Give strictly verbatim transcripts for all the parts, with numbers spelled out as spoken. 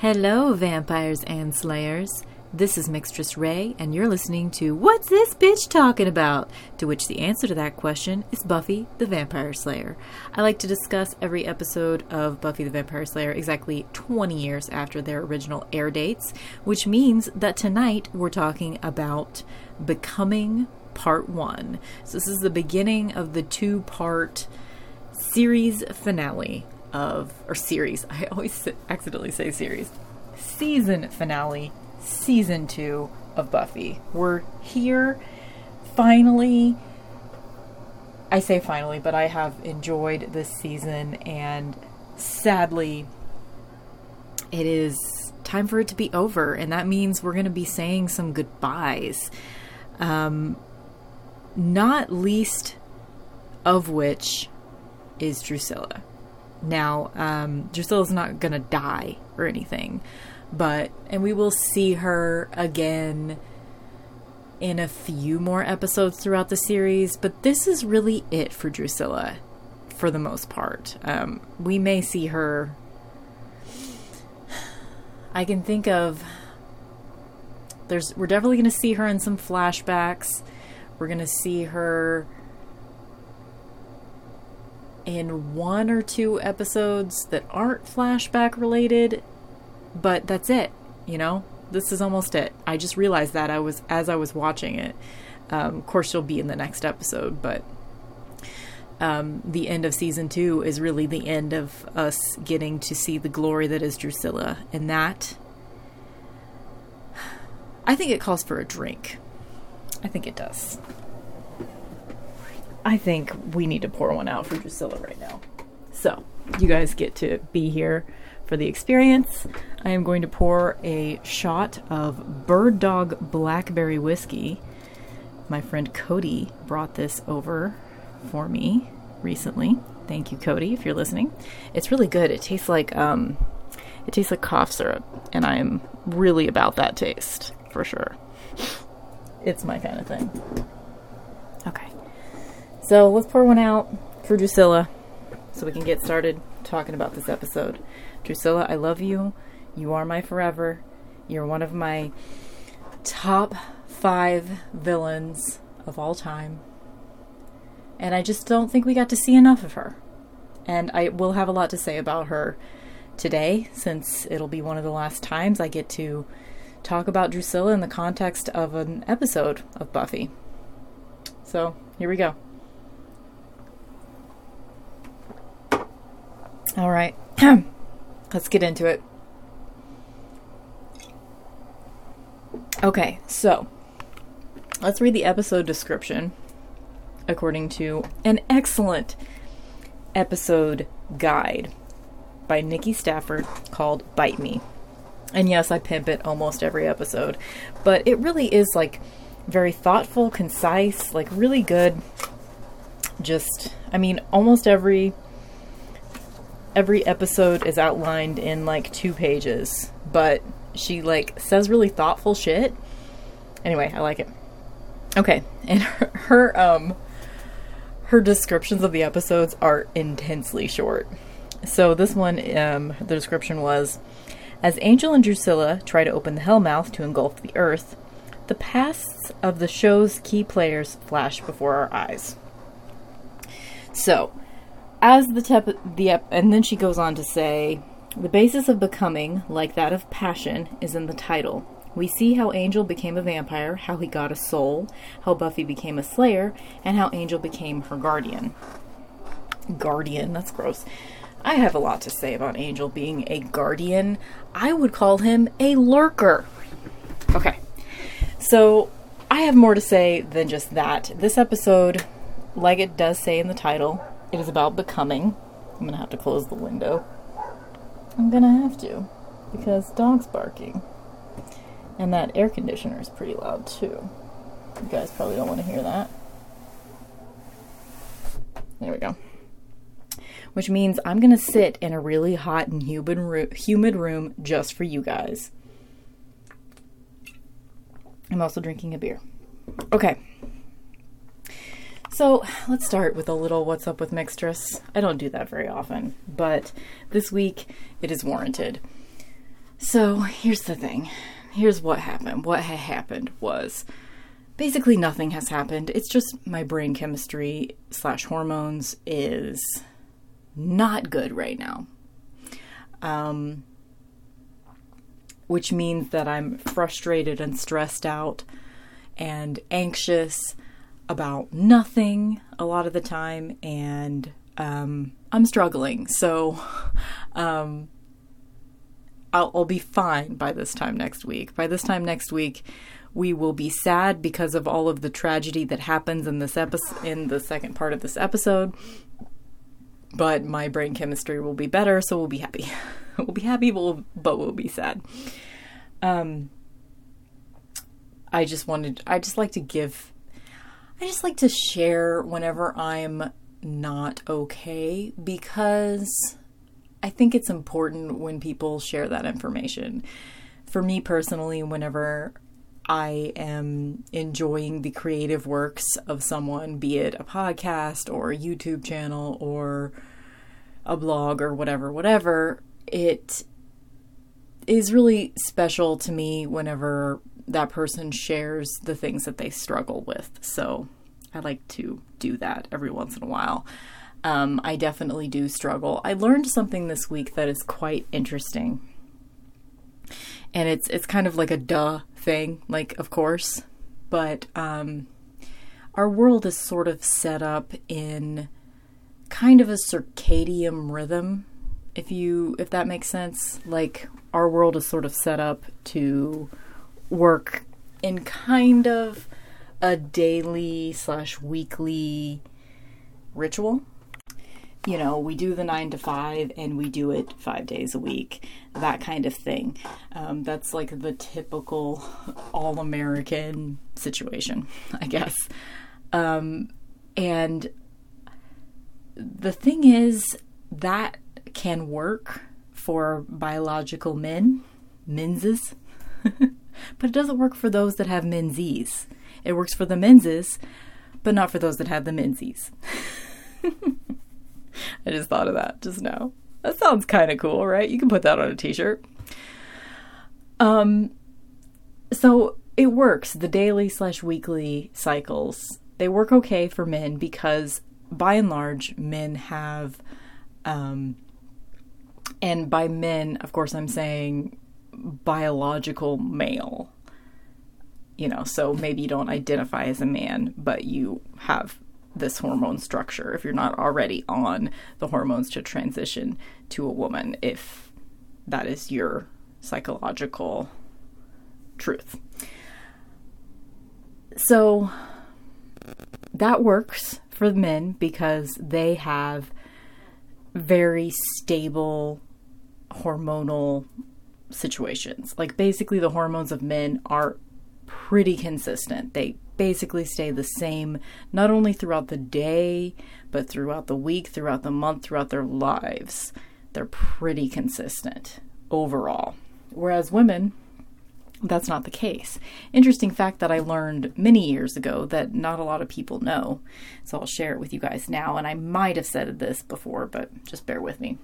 Hello, vampires and slayers. This is Mixtress Ray, and you're listening to What's This Bitch Talking About? To which the answer to that question is Buffy the Vampire Slayer. I like to discuss every episode of Buffy the Vampire Slayer exactly twenty years after their original air dates, which means that tonight we're talking about Becoming Part one. So this is the beginning of the two-part series finale. Of, or series, I always accidentally say series, season finale, season two of Buffy. We're here, finally. I say finally, but I have enjoyed this season, and sadly, it is time for it to be over, and that means we're going to be saying some goodbyes. Um, not least of which is Drusilla. Now, um, Drusilla's not gonna die or anything, but, and we will see her again in a few more episodes throughout the series, but this is really it for Drusilla, for the most part. Um, we may see her, I can think of, there's, we're definitely gonna see her in some flashbacks, we're gonna see her in one or two episodes that aren't flashback related, but that's it, you know? This is almost it. I just realized that I was as I was watching it. Um, of course, she'll be in the next episode, but um, the end of season two is really the end of us getting to see the glory that is Drusilla, and that, I think it calls for a drink. I think it does. I think we need to pour one out for Drusilla right now. So, you guys get to be here for the experience. I am going to pour a shot of Bird Dog Blackberry Whiskey. My friend Cody brought this over for me recently. Thank you, Cody, if you're listening. It's really good. It tastes like um, it tastes like cough syrup, and I am really about that taste, for sure. It's my kind of thing. Okay. So let's pour one out for Drusilla so we can get started talking about this episode. Drusilla, I love you. You are my forever. You're one of my top five villains of all time. And I just don't think we got to see enough of her. And I will have a lot to say about her today, since it'll be one of the last times I get to talk about Drusilla in the context of an episode of Buffy. So here we go. All right, let's get into it. Okay, so let's read the episode description according to an excellent episode guide by Nikki Stafford called Bite Me. And yes, I pimp it almost every episode, but it really is like very thoughtful, concise, like really good. Just, I mean, almost every... Every episode is outlined in like two pages, but she like says really thoughtful shit. Anyway, I like it. Okay, and her, her um her descriptions of the episodes are intensely short. So this one, um, the description was: as Angel and Drusilla try to open the Hellmouth to engulf the Earth, the pasts of the show's key players flash before our eyes. So. As the tep- the ep- and then she goes on to say, the basis of becoming, like that of passion, is in the title. We see how Angel became a vampire, how he got a soul, how Buffy became a slayer, and how Angel became her guardian. Guardian, that's gross. I have a lot to say about Angel being a guardian. I would call him a lurker. Okay, so I have more to say than just that. This episode, like it does say in the title, it is about becoming. I'm going to have to close the window. I'm going to have to. Because dog's barking. And that air conditioner is pretty loud too. You guys probably don't want to hear that. There we go. Which means I'm going to sit in a really hot and humid room, humid room just for you guys. I'm also drinking a beer. Okay. So let's start with a little what's up with Mixtress. I don't do that very often, but this week it is warranted. So here's the thing. Here's what happened. What had happened was basically nothing has happened. It's just my brain chemistry slash hormones is not good right now. Um, which means that I'm frustrated and stressed out and anxious about nothing a lot of the time. And, um, I'm struggling. So, um, I'll, I'll be fine by this time next week. By this time next week, we will be sad because of all of the tragedy that happens in this episode, in the second part of this episode. But my brain chemistry will be better, so we'll be happy. We'll be happy, we'll, but we'll be sad. Um, I just wanted, I just like to give, I just like to share whenever I'm not okay, because I think it's important when people share that information. For me personally, whenever I am enjoying the creative works of someone, be it a podcast or a YouTube channel or a blog or whatever, whatever, it is really special to me whenever that person shares the things that they struggle with. So I like to do that every once in a while. Um, I definitely do struggle. I learned something this week that is quite interesting. And it's it's kind of like a duh thing, like, of course. But um, our world is sort of set up in kind of a circadian rhythm, if you if that makes sense. Like, our world is sort of set up to work in kind of a daily slash weekly ritual. You know, we do the nine to five and we do it five days a week, that kind of thing. Um, that's like the typical all-American situation, I guess. Um, and the thing is, that can work for biological men, menses, but it doesn't work for those that have menses. It works for the menses, but not for those that have the menses. I just thought of that just now. That sounds kind of cool, right? You can put that on a t-shirt. Um, so it works. The daily slash weekly cycles, they work okay for men because by and large, men have, um, and by men, of course, I'm saying biological male, you know, so maybe you don't identify as a man, but you have this hormone structure if you're not already on the hormones to transition to a woman, if that is your psychological truth. So that works for the men because they have very stable hormonal situations. Like, basically the hormones of men are pretty consistent. They basically stay the same, not only throughout the day, but throughout the week, throughout the month, throughout their lives. They're pretty consistent overall. Whereas women, that's not the case. Interesting fact that I learned many years ago that not a lot of people know. So I'll share it with you guys now. And I might have said this before, but just bear with me.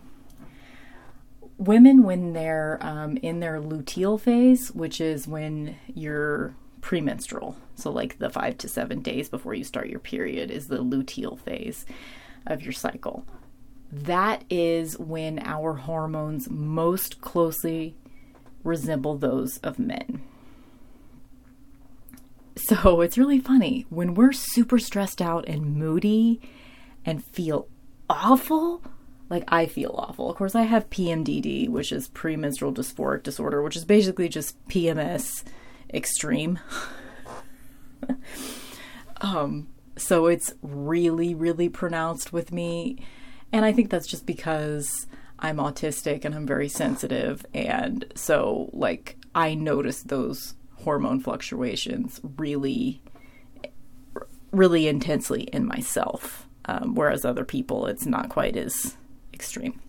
Women, when they're um, in their luteal phase, which is when you're premenstrual, so like the five to seven days before you start your period is the luteal phase of your cycle. That is when our hormones most closely resemble those of men. So it's really funny. When we're super stressed out and moody and feel awful, like I feel awful. Of course, I have P M D D, which is premenstrual dysphoric disorder, which is basically just P M S extreme. um, so it's really, really pronounced with me. And I think that's just because I'm autistic and I'm very sensitive. And so, like, I notice those hormone fluctuations really, really intensely in myself. Um, whereas other people, it's not quite as extreme.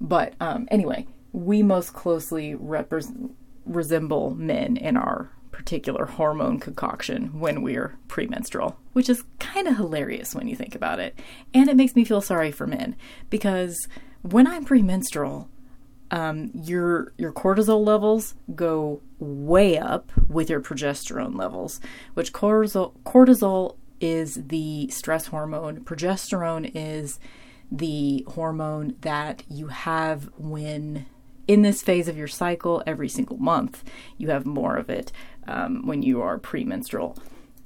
But, um, anyway, we most closely represent resemble men in our particular hormone concoction when we're premenstrual, which is kind of hilarious when you think about it. And it makes me feel sorry for men because when I'm premenstrual, um, your your cortisol levels go way up with your progesterone levels, which cortisol cortisol is the stress hormone. Progesterone is the hormone that you have when in this phase of your cycle. Every single month you have more of it um, when you are premenstrual,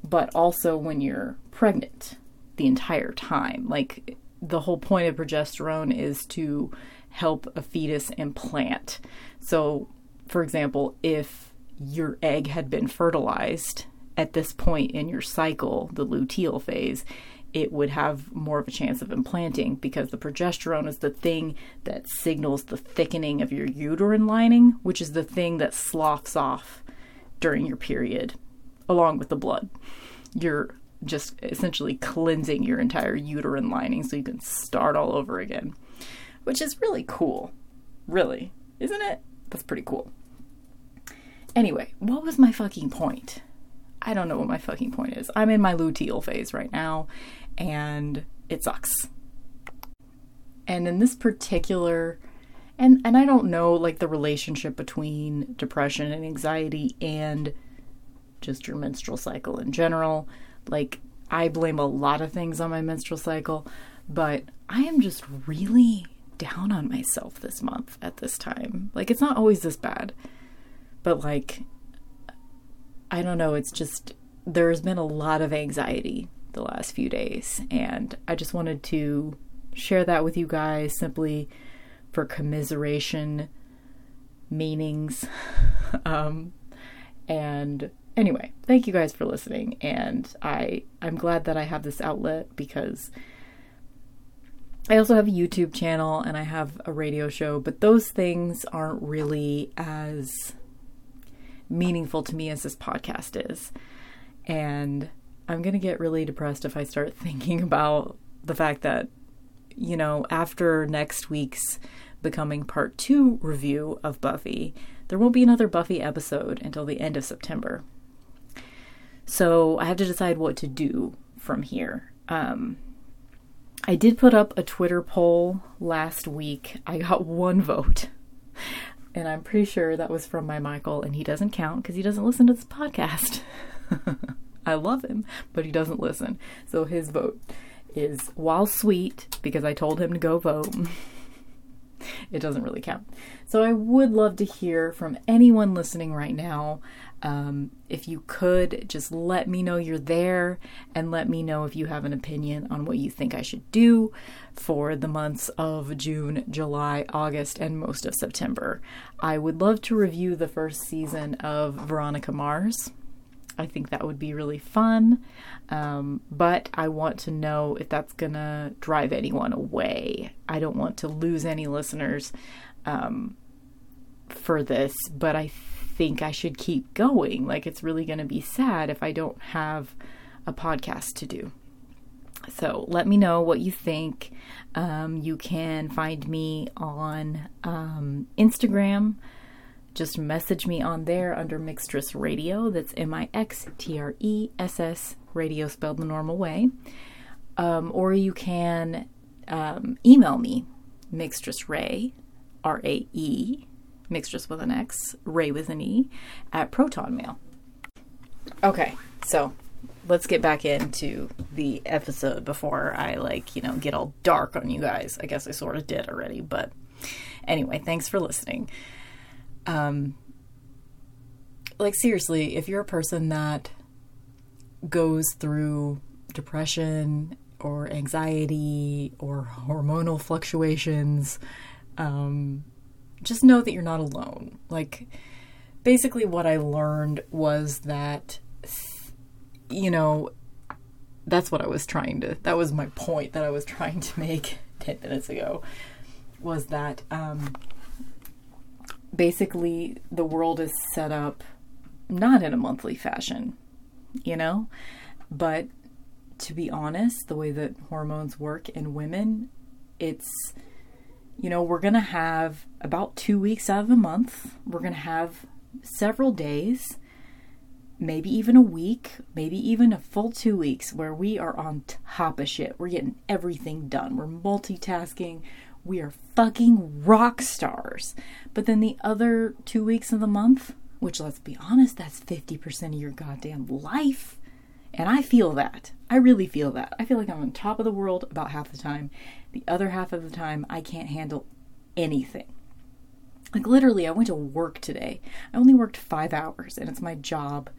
but also when you're pregnant the entire time. Like, the whole point of progesterone is to help a fetus implant. So, for example, if your egg had been fertilized at this point in your cycle, the luteal phase, it would have more of a chance of implanting because the progesterone is the thing that signals the thickening of your uterine lining, which is the thing that sloughs off during your period, along with the blood. You're just essentially cleansing your entire uterine lining so you can start all over again, which is really cool. Really, isn't it? That's pretty cool. Anyway, what was my fucking point? I don't know what my fucking point is. I'm in my luteal phase right now, and it sucks. And in this particular, and, and I don't know, like, the relationship between depression and anxiety and just your menstrual cycle in general. Like, I blame a lot of things on my menstrual cycle, but I am just really down on myself this month at this time. Like, it's not always this bad, but, like, I don't know, it's just, there's been a lot of anxiety the last few days, and I just wanted to share that with you guys simply for commiseration meanings. um, and anyway, thank you guys for listening, and I, I'm glad that I have this outlet, because I also have a YouTube channel, and I have a radio show, but those things aren't really as meaningful to me as this podcast is. And I'm gonna get really depressed if I start thinking about the fact that, you know, after next week's Becoming Part two review of Buffy, there won't be another Buffy episode until the end of September. So I have to decide what to do from here. Um, I did put up a Twitter poll last week. I got one vote. And I'm pretty sure that was from my Michael, and he doesn't count because he doesn't listen to this podcast. I love him, but he doesn't listen. So his vote is, while sweet, because I told him to go vote, it doesn't really count. So I would love to hear from anyone listening right now. Um, if you could, just let me know you're there, and let me know if you have an opinion on what you think I should do for the months of June, July, August, and most of September. I would love to review the first season of Veronica Mars. I think that would be really fun, um, but I want to know if that's gonna drive anyone away. I don't want to lose any listeners um, for this, but I think think I should keep going. Like, it's really going to be sad if I don't have a podcast to do. So let me know what you think. Um, you can find me on um, Instagram. Just message me on there under Mixtress Radio. That's M I X T R E S S radio spelled the normal way. Um, or you can um, email me, Mixtress Ray, R A E, Mixtress with an X, Ray with an E, at Proton Mail. Okay, so let's get back into the episode before I, like, you know, get all dark on you guys. I guess I sort of did already, but anyway, thanks for listening. Um, like, seriously, if you're a person that goes through depression or anxiety or hormonal fluctuations, um... just know that you're not alone. Like, basically what I learned was that, you know, that's what I was trying to, that was my point that I was trying to make ten minutes ago, was that um, basically the world is set up not in a monthly fashion, you know, but to be honest, the way that hormones work in women, it's, you know, we're going to have about two weeks out of the month. We're going to have several days, maybe even a week, maybe even a full two weeks where we are on top of shit. We're getting everything done. We're multitasking. we are fucking rock stars. But then the other two weeks of the month, which let's be honest, that's fifty percent of your goddamn life. And I feel that. I really feel that. I feel like I'm on top of the world about half the time. The other half of the time, I can't handle anything. Like literally, I went to work today. I only worked five hours and it's my job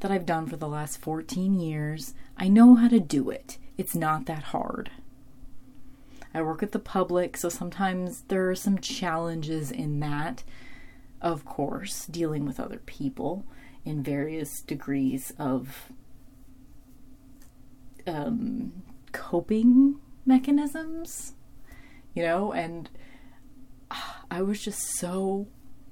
that I've done for the last fourteen years. I know how to do it. It's not that hard. I work at the public, so sometimes there are some challenges in that, of course, dealing with other people in various degrees of um, coping mechanisms, you know, and I was just so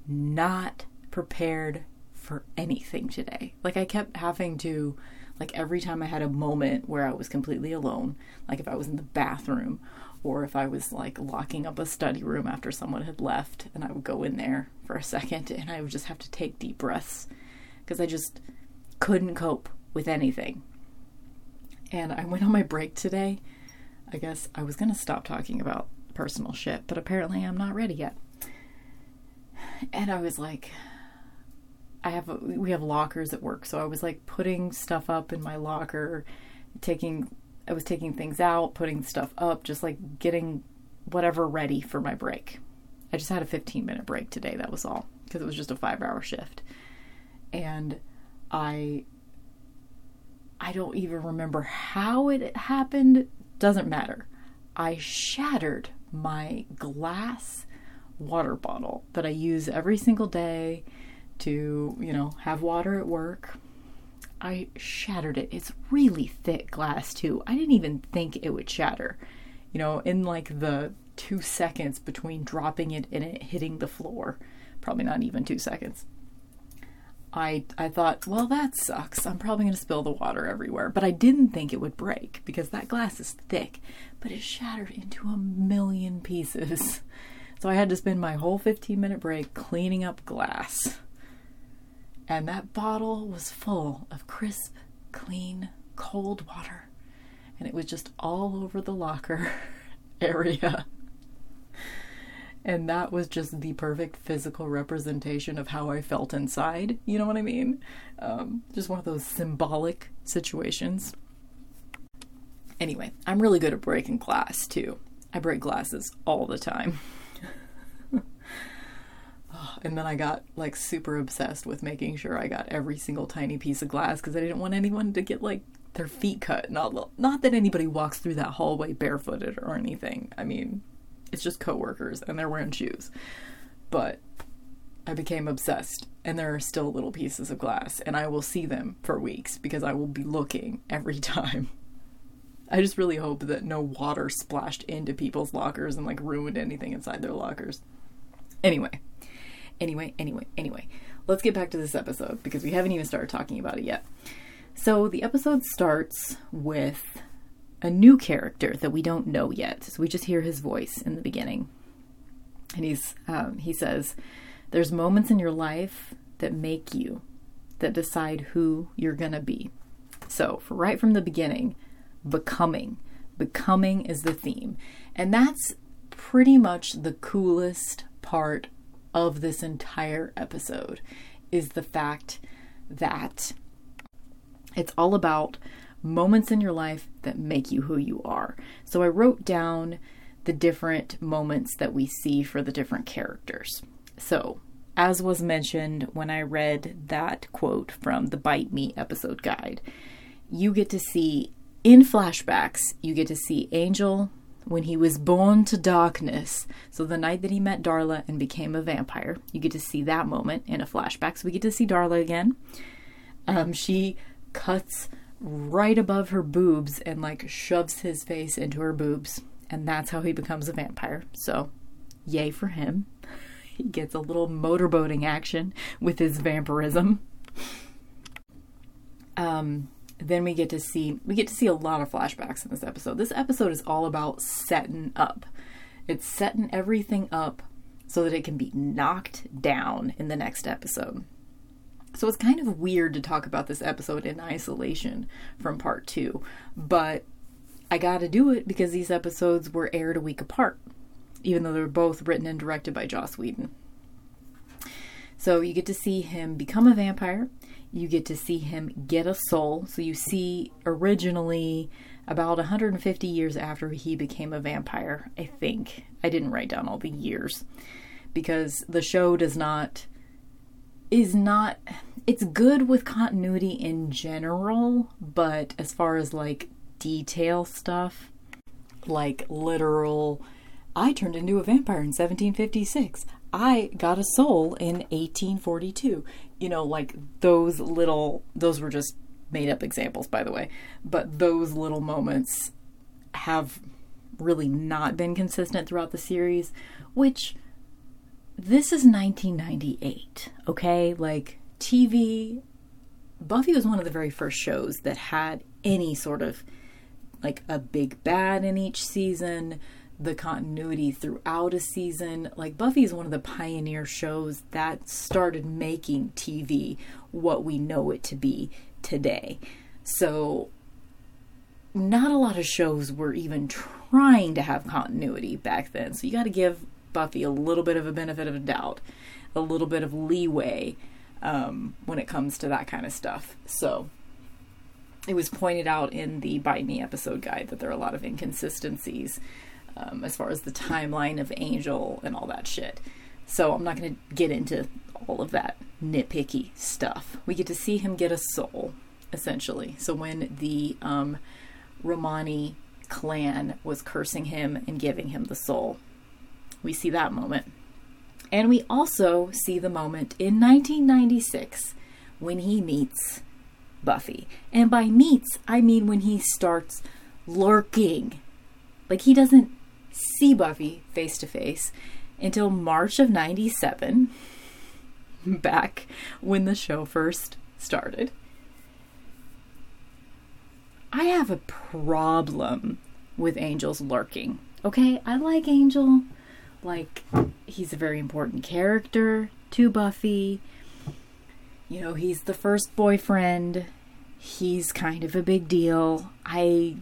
not prepared for anything today. Like I kept having to, like every time I had a moment where I was completely alone, like if I was in the bathroom or if I was like locking up a study room after someone had left, and I would go in there for a second and I would just have to take deep breaths because I just couldn't cope with anything. And I went on my break today. I guess I was going to stop talking about personal shit, but apparently I'm not ready yet. And I was like, I have, a, we have lockers at work. So I was like putting stuff up in my locker, taking, I was taking things out, putting stuff up, just like getting whatever ready for my break. I just had a fifteen minute break today. That was all because it was just a five hour shift. And I, I don't even remember how it happened. Doesn't matter. I shattered my glass water bottle that I use every single day to, you know, have water at work. I shattered it. It's really thick glass too. I didn't even think it would shatter, you know, in like the two seconds between dropping it and it hitting the floor. Probably not even two seconds. I, I thought, well, that sucks. I'm probably going to spill the water everywhere, but I didn't think it would break because that glass is thick, but it shattered into a million pieces. So I had to spend my whole fifteen minute break cleaning up glass. And that bottle was full of crisp, clean, cold water. And it was just all over the locker area. And that was just the perfect physical representation of how I felt inside. You know what I mean? Um, just one of those symbolic situations. Anyway, I'm really good at breaking glass too. I break glasses all the time. And then I got like super obsessed with making sure I got every single tiny piece of glass because I didn't want anyone to get like their feet cut. Not, not that anybody walks through that hallway barefooted or anything. I mean, it's just coworkers and they're wearing shoes, but I became obsessed and there are still little pieces of glass and I will see them for weeks because I will be looking every time. I just really hope that no water splashed into people's lockers and like ruined anything inside their lockers. Anyway, anyway, anyway, anyway, let's get back to this episode because we haven't even started talking about it yet. So the episode starts with a new character that we don't know yet. So we just hear his voice in the beginning. And he's, um, he says, there's moments in your life that make you, that decide who you're going to be. So for right from the beginning, becoming, becoming is the theme. And that's pretty much the coolest part of this entire episode is the fact that it's all about moments in your life that make you who you are. So I wrote down the different moments that we see for the different characters. So as was mentioned when I read that quote from the Bite Me episode guide, you get to see in flashbacks, you get to see Angel when he was born to darkness. So the night that he met Darla and became a vampire, you get to see that moment in a flashback. So we get to see Darla again. Um, she cuts right above her boobs and like shoves his face into her boobs, and that's how he becomes a vampire. So yay for him. He gets a little motorboating action with his vampirism. Um, then we get to see we get to see a lot of flashbacks in this episode. This episode is all about setting up. It's setting everything up so that it can be knocked down in the next episode. So it's kind of weird to talk about this episode in isolation from part two, but I got to do it because these episodes were aired a week apart. even though they're both written and directed by Joss Whedon. So you get to see him become a vampire. You get to see him get a soul. So you see originally about one hundred fifty years after he became a vampire, I think. I didn't write down all the years because the show does not, is not, it's good with continuity in general, but as far as like detail stuff, like literal, I turned into a vampire in seventeen fifty-six. I got a soul in eighteen forty-two. You know, like those little, those were just made up examples, by the way, but those little moments have really not been consistent throughout the series, which this is nineteen ninety-eight. Okay. Like T V, Buffy was one of the very first shows that had any sort of like a big bad in each season, the continuity throughout a season. Like Buffy is one of the pioneer shows that started making T V what we know it to be today. So not a lot of shows were even trying to have continuity back then. So you got to give Buffy a little bit of a benefit of a doubt, a little bit of leeway um, when it comes to that kind of stuff. So it was pointed out in the Bite Me episode guide that there are a lot of inconsistencies Um, as far as the timeline of Angel and all that shit. So I'm not going to get into all of that nitpicky stuff. We get to see him get a soul, essentially. So when the um, Romani clan was cursing him and giving him the soul, we see that moment. And we also see the moment in nineteen ninety-six when he meets Buffy. And by meets, I mean when he starts lurking. Like he doesn't see Buffy face to face until March of ninety-seven, back when the show first started. I have a problem with Angel's lurking. Okay, I like Angel. Like, he's a very important character to Buffy. You know, he's the first boyfriend. He's kind of a big deal. I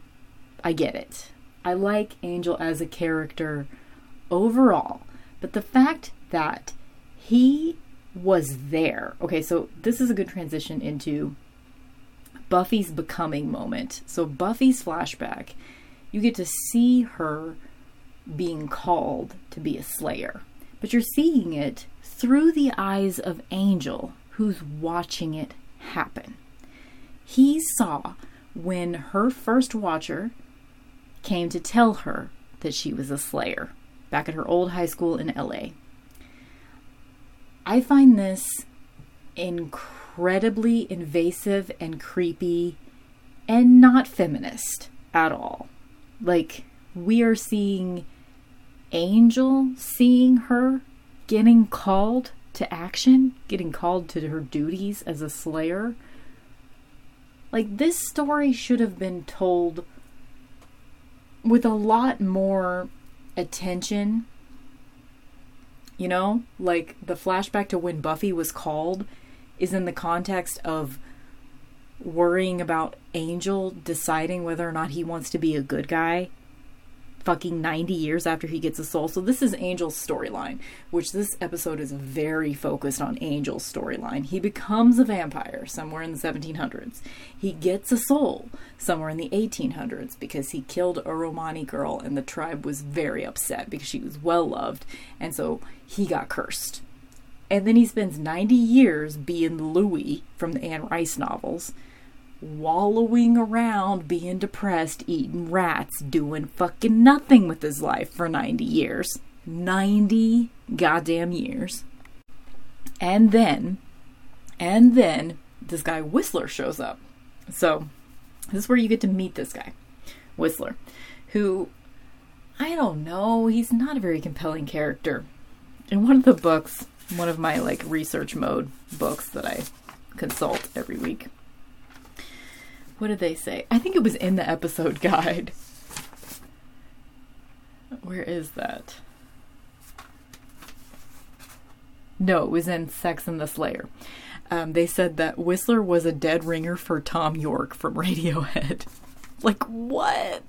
I get it. I like Angel as a character overall, but the fact that he was there. Okay, so this is a good transition into Buffy's becoming moment. So Buffy's flashback, you get to see her being called to be a slayer, but you're seeing it through the eyes of Angel, who's watching it happen. He saw when her first watcher came to tell her that she was a slayer back at her old high school in L A. I find this incredibly invasive and creepy and not feminist at all. Like, we are seeing Angel seeing her getting called to action, getting called to her duties as a slayer. Like, this story should have been told with a lot more attention, you know, like the flashback to when Buffy was called is in the context of worrying about Angel deciding whether or not he wants to be a good guy fucking ninety years after he gets a soul. So this is Angel's storyline, which this episode is very focused on Angel's storyline. He becomes a vampire somewhere in the seventeen hundreds. He gets a soul somewhere in the eighteen hundreds because he killed a Romani girl and the tribe was very upset because she was well loved. And so he got cursed. And then he spends ninety years being Louis from the Anne Rice novels, wallowing around, being depressed, eating rats, doing fucking nothing with his life for ninety years. ninety goddamn years. And then, and then, this guy Whistler shows up. So, this is where you get to meet this guy, Whistler, who, I don't know, he's not a very compelling character. In one of the books, one of my, like, research mode books that I consult every week, what did they say? I think it was in the episode guide. Where is that? No, it was in Sex and the Slayer. Um, they said that Whistler was a dead ringer for Tom York from Radiohead. Like, what?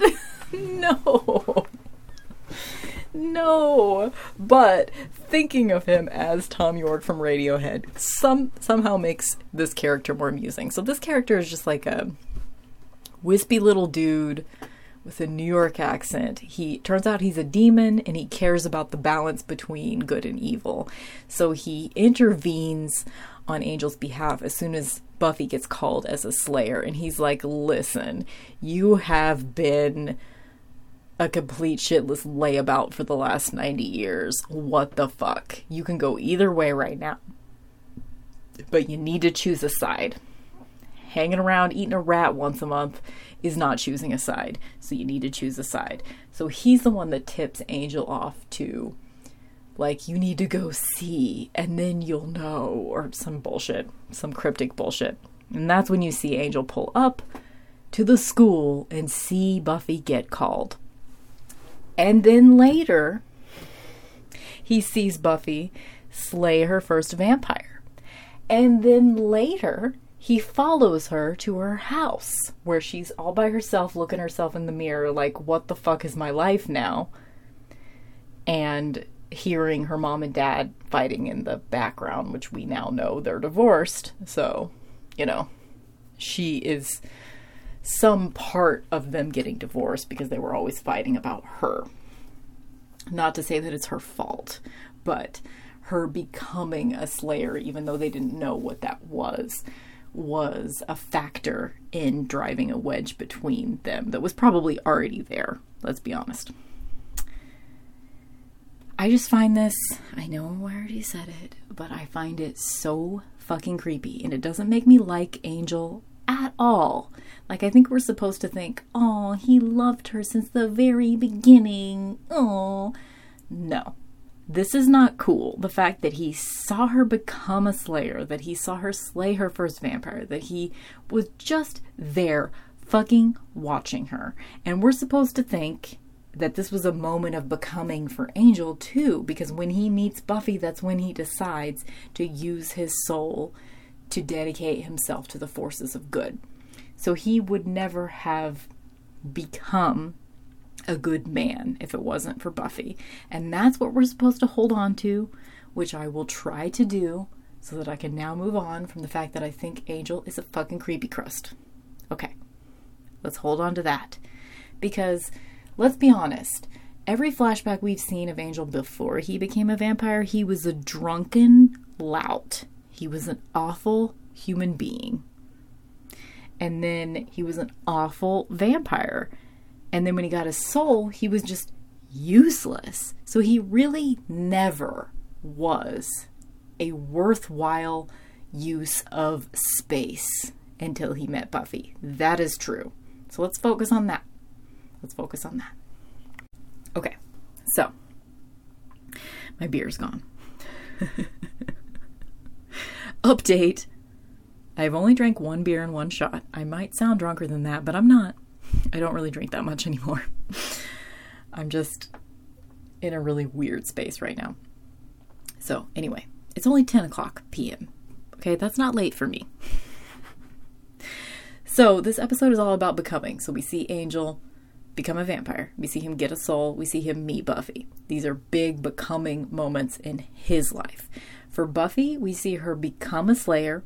No. No. But thinking of him as Tom York from Radiohead some somehow makes this character more amusing. So this character is just like a wispy little dude with a New York accent. He turns out he's a demon and he cares about the balance between good and evil. So he intervenes on Angel's behalf as soon as Buffy gets called as a slayer. And he's like, listen, you have been a complete shitless layabout for the last ninety years. What the fuck? You can go either way right now. But you need to choose a side. Hanging around eating a rat once a month is not choosing a side. So you need to choose a side. So he's the one that tips Angel off to, like, you need to go see and then you'll know, or some bullshit, some cryptic bullshit. And that's when you see Angel pull up to the school and see Buffy get called. And then later, he sees Buffy slay her first vampire. And then later, he follows her to her house, where she's all by herself, looking herself in the mirror, like, what the fuck is my life now? And hearing her mom and dad fighting in the background, which we now know they're divorced. So, you know, she is some part of them getting divorced because they were always fighting about her. Not to say that it's her fault, but her becoming a slayer, even though they didn't know what that was, was a factor in driving a wedge between them that was probably already there. Let's be honest. I just find this, I know I already said it, but I find it so fucking creepy, and it doesn't make me like Angel at all. Like, I think we're supposed to think, oh, he loved her since the very beginning. Oh, no. This is not cool. The fact that he saw her become a slayer, that he saw her slay her first vampire, that he was just there fucking watching her. And we're supposed to think that this was a moment of becoming for Angel too, because when he meets Buffy, that's when he decides to use his soul to dedicate himself to the forces of good. So he would never have become a good man if it wasn't for Buffy. And that's what we're supposed to hold on to, which I will try to do so that I can now move on from the fact that I think Angel is a fucking creepy crust. Okay, let's hold on to that. Because let's be honest, every flashback we've seen of Angel before he became a vampire, he was a drunken lout. He was an awful human being. And then he was an awful vampire. And then when he got his soul, he was just useless. So he really never was a worthwhile use of space until he met Buffy. That is true. So let's focus on that. Let's focus on that. Okay, so my beer's gone. Update. I've only drank one beer in one shot. I might sound drunker than that, but I'm not. I don't really drink that much anymore. I'm just in a really weird space right now. So anyway, it's only ten o'clock p.m. Okay, that's not late for me. So this episode is all about becoming. So we see Angel become a vampire. We see him get a soul. We see him meet Buffy. These are big becoming moments in his life. For Buffy, we see her become a slayer.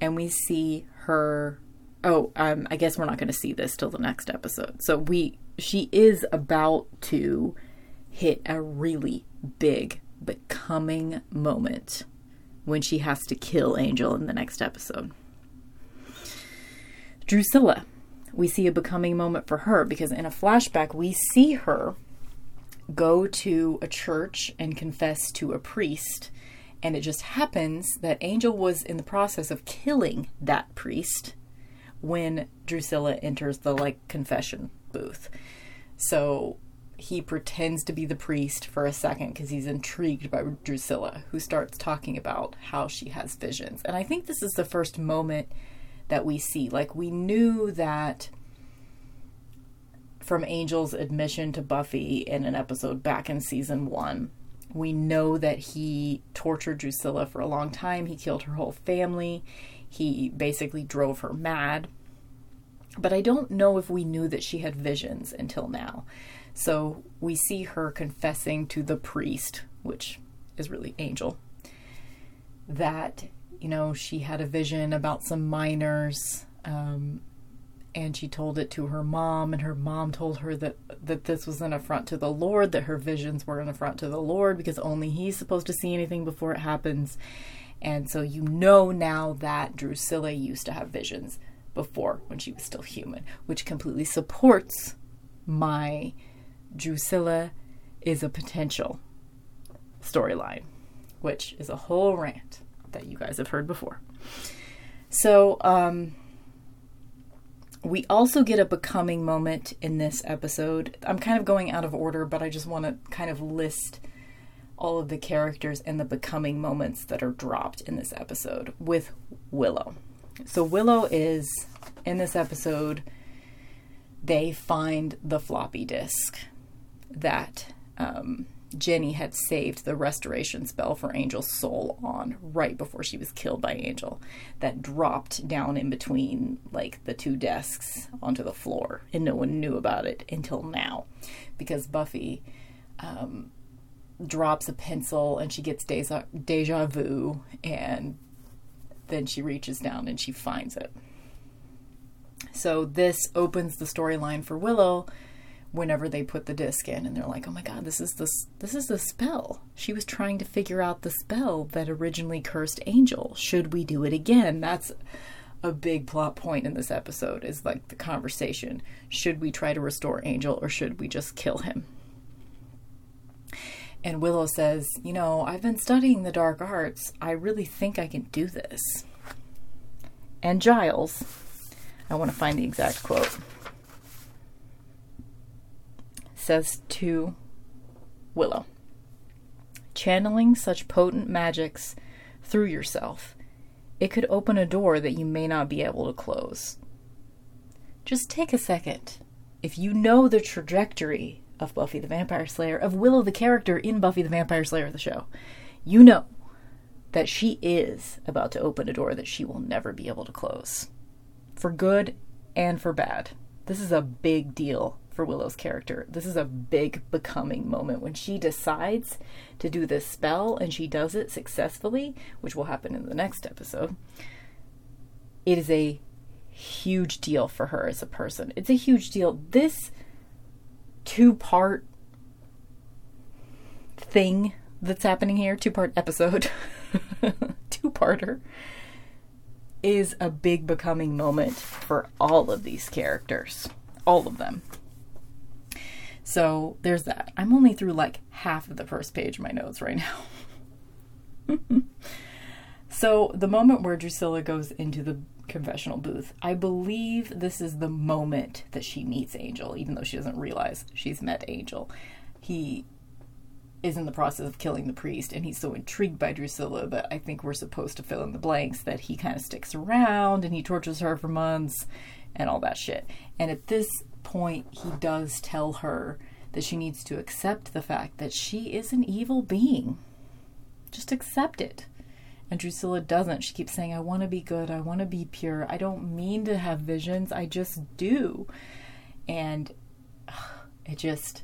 And we see her, oh, um, I guess we're not going to see this till the next episode. So we, she is about to hit a really big becoming moment when she has to kill Angel in the next episode. Drusilla, we see a becoming moment for her because in a flashback, we see her go to a church and confess to a priest. And it just happens that Angel was in the process of killing that priest when Drusilla enters the, like, confession booth. So he pretends to be the priest for a second because he's intrigued by Drusilla, who starts talking about how she has visions. And I think this is the first moment that we see. Like, we knew that from Angel's admission to Buffy in an episode back in season one. We know that he tortured Drusilla for a long time. He killed her whole family. He basically drove her mad. But I don't know if we knew that she had visions until now. So we see her confessing to the priest, which is really Angel, that, you know, she had a vision about some minors, um, and she told it to her mom, and her mom told her that, that this was an affront to the Lord, that her visions were an affront to the Lord, because only he's supposed to see anything before it happens. And so you know now that Drusilla used to have visions before when she was still human, which completely supports my Drusilla is a potential storyline, which is a whole rant that you guys have heard before. So, um... we also get a becoming moment in this episode. I'm kind of going out of order, but I just want to kind of list all of the characters and the becoming moments that are dropped in this episode with Willow. So Willow is, in this episode, they find the floppy disk that um, Jenny had saved the restoration spell for Angel's soul on right before she was killed by Angel, that dropped down in between like the two desks onto the floor, and no one knew about it until now, because Buffy um, drops a pencil and she gets deja, deja vu, and then she reaches down and she finds it. So this opens the storyline for Willow whenever they put the disc in, and they're like, oh my God, this is the, this is the spell. She was trying to figure out the spell that originally cursed Angel. Should we do it again? That's a big plot point in this episode, is like the conversation. Should we try to restore Angel, or should we just kill him? And Willow says, you know, I've been studying the dark arts. I really think I can do this. And Giles, I want to find the exact quote, says to Willow, channeling such potent magics through yourself, it could open a door that you may not be able to close. Just take a second. If you know the trajectory of Buffy the Vampire Slayer, of Willow the character in Buffy the Vampire Slayer, the show, you know that she is about to open a door that she will never be able to close. For good and for bad. This is a big deal for Willow's character. This is a big becoming moment when she decides to do this spell, and she does it successfully, which will happen in the next episode. It is a huge deal for her as a person. It's a huge deal. This two-part thing that's happening here, two-part episode, two-parter, is a big becoming moment for all of these characters. All of them. So there's that. I'm only through like half of the first page of my notes right now. So the moment where Drusilla goes into the confessional booth, I believe this is the moment that she meets Angel, even though she doesn't realize she's met Angel. He is in the process of killing the priest, and he's so intrigued by Drusilla, but I think we're supposed to fill in the blanks that he kind of sticks around and he tortures her for months and all that shit. And at this point, he does tell her that she needs to accept the fact that she is an evil being. Just accept it. And Drusilla doesn't. She keeps saying, I want to be good. I want to be pure. I don't mean to have visions. I just do. And it just,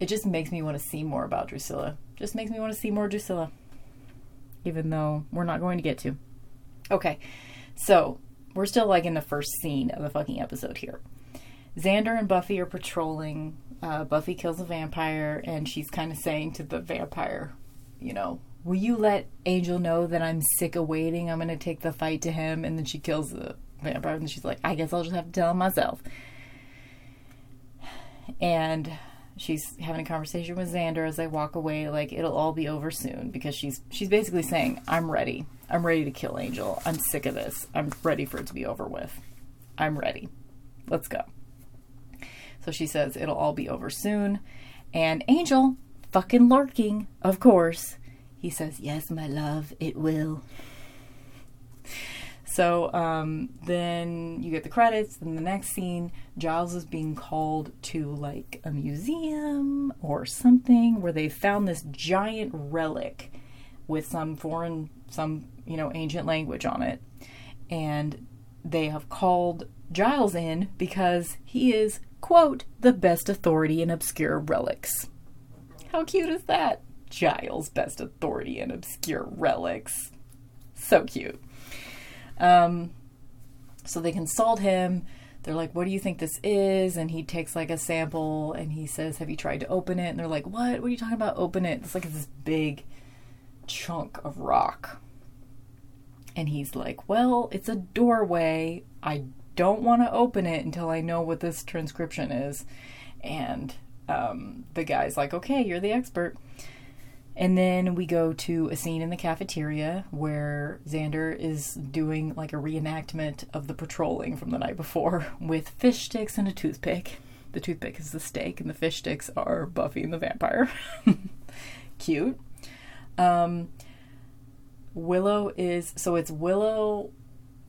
it just makes me want to see more about Drusilla. Just makes me want to see more Drusilla. Even though we're not going to get to. Okay. So we're still like in the first scene of the fucking episode here. Xander and Buffy are patrolling. Uh, Buffy kills a vampire, and she's kind of saying to the vampire, you know, will you let Angel know that I'm sick of waiting? I'm going to take the fight to him. And then she kills the vampire, and she's like, I guess I'll just have to tell him myself. And she's having a conversation with Xander as they walk away, like, it'll all be over soon, because she's she's basically saying, I'm ready. I'm ready to kill Angel. I'm sick of this. I'm ready for it to be over with. I'm ready. Let's go. So she says, it'll all be over soon. And Angel, fucking lurking, of course, he says, yes, my love, it will. So um, then you get the credits. In the next scene, Giles is being called to like a museum or something where they found this giant relic with some foreign, some, you know, ancient language on it. And they have called Giles in because he is quote, the best authority in obscure relics. How cute is that? Giles, best authority in obscure relics. So cute. Um, so they consult him. They're like, what do you think this is? And he takes like a sample and he says, have you tried to open it? And they're like, what? What are you talking about? Open it. It's like this big chunk of rock. And he's like, well, it's a doorway. I don't want to open it until I know what this transcription is. And um, the guy's like, okay, you're the expert. And then we go to a scene in the cafeteria where Xander is doing like a reenactment of the patrolling from the night before with fish sticks and a toothpick. The toothpick is the steak and the fish sticks are Buffy and the vampire. Cute. Um, Willow is, so it's Willow,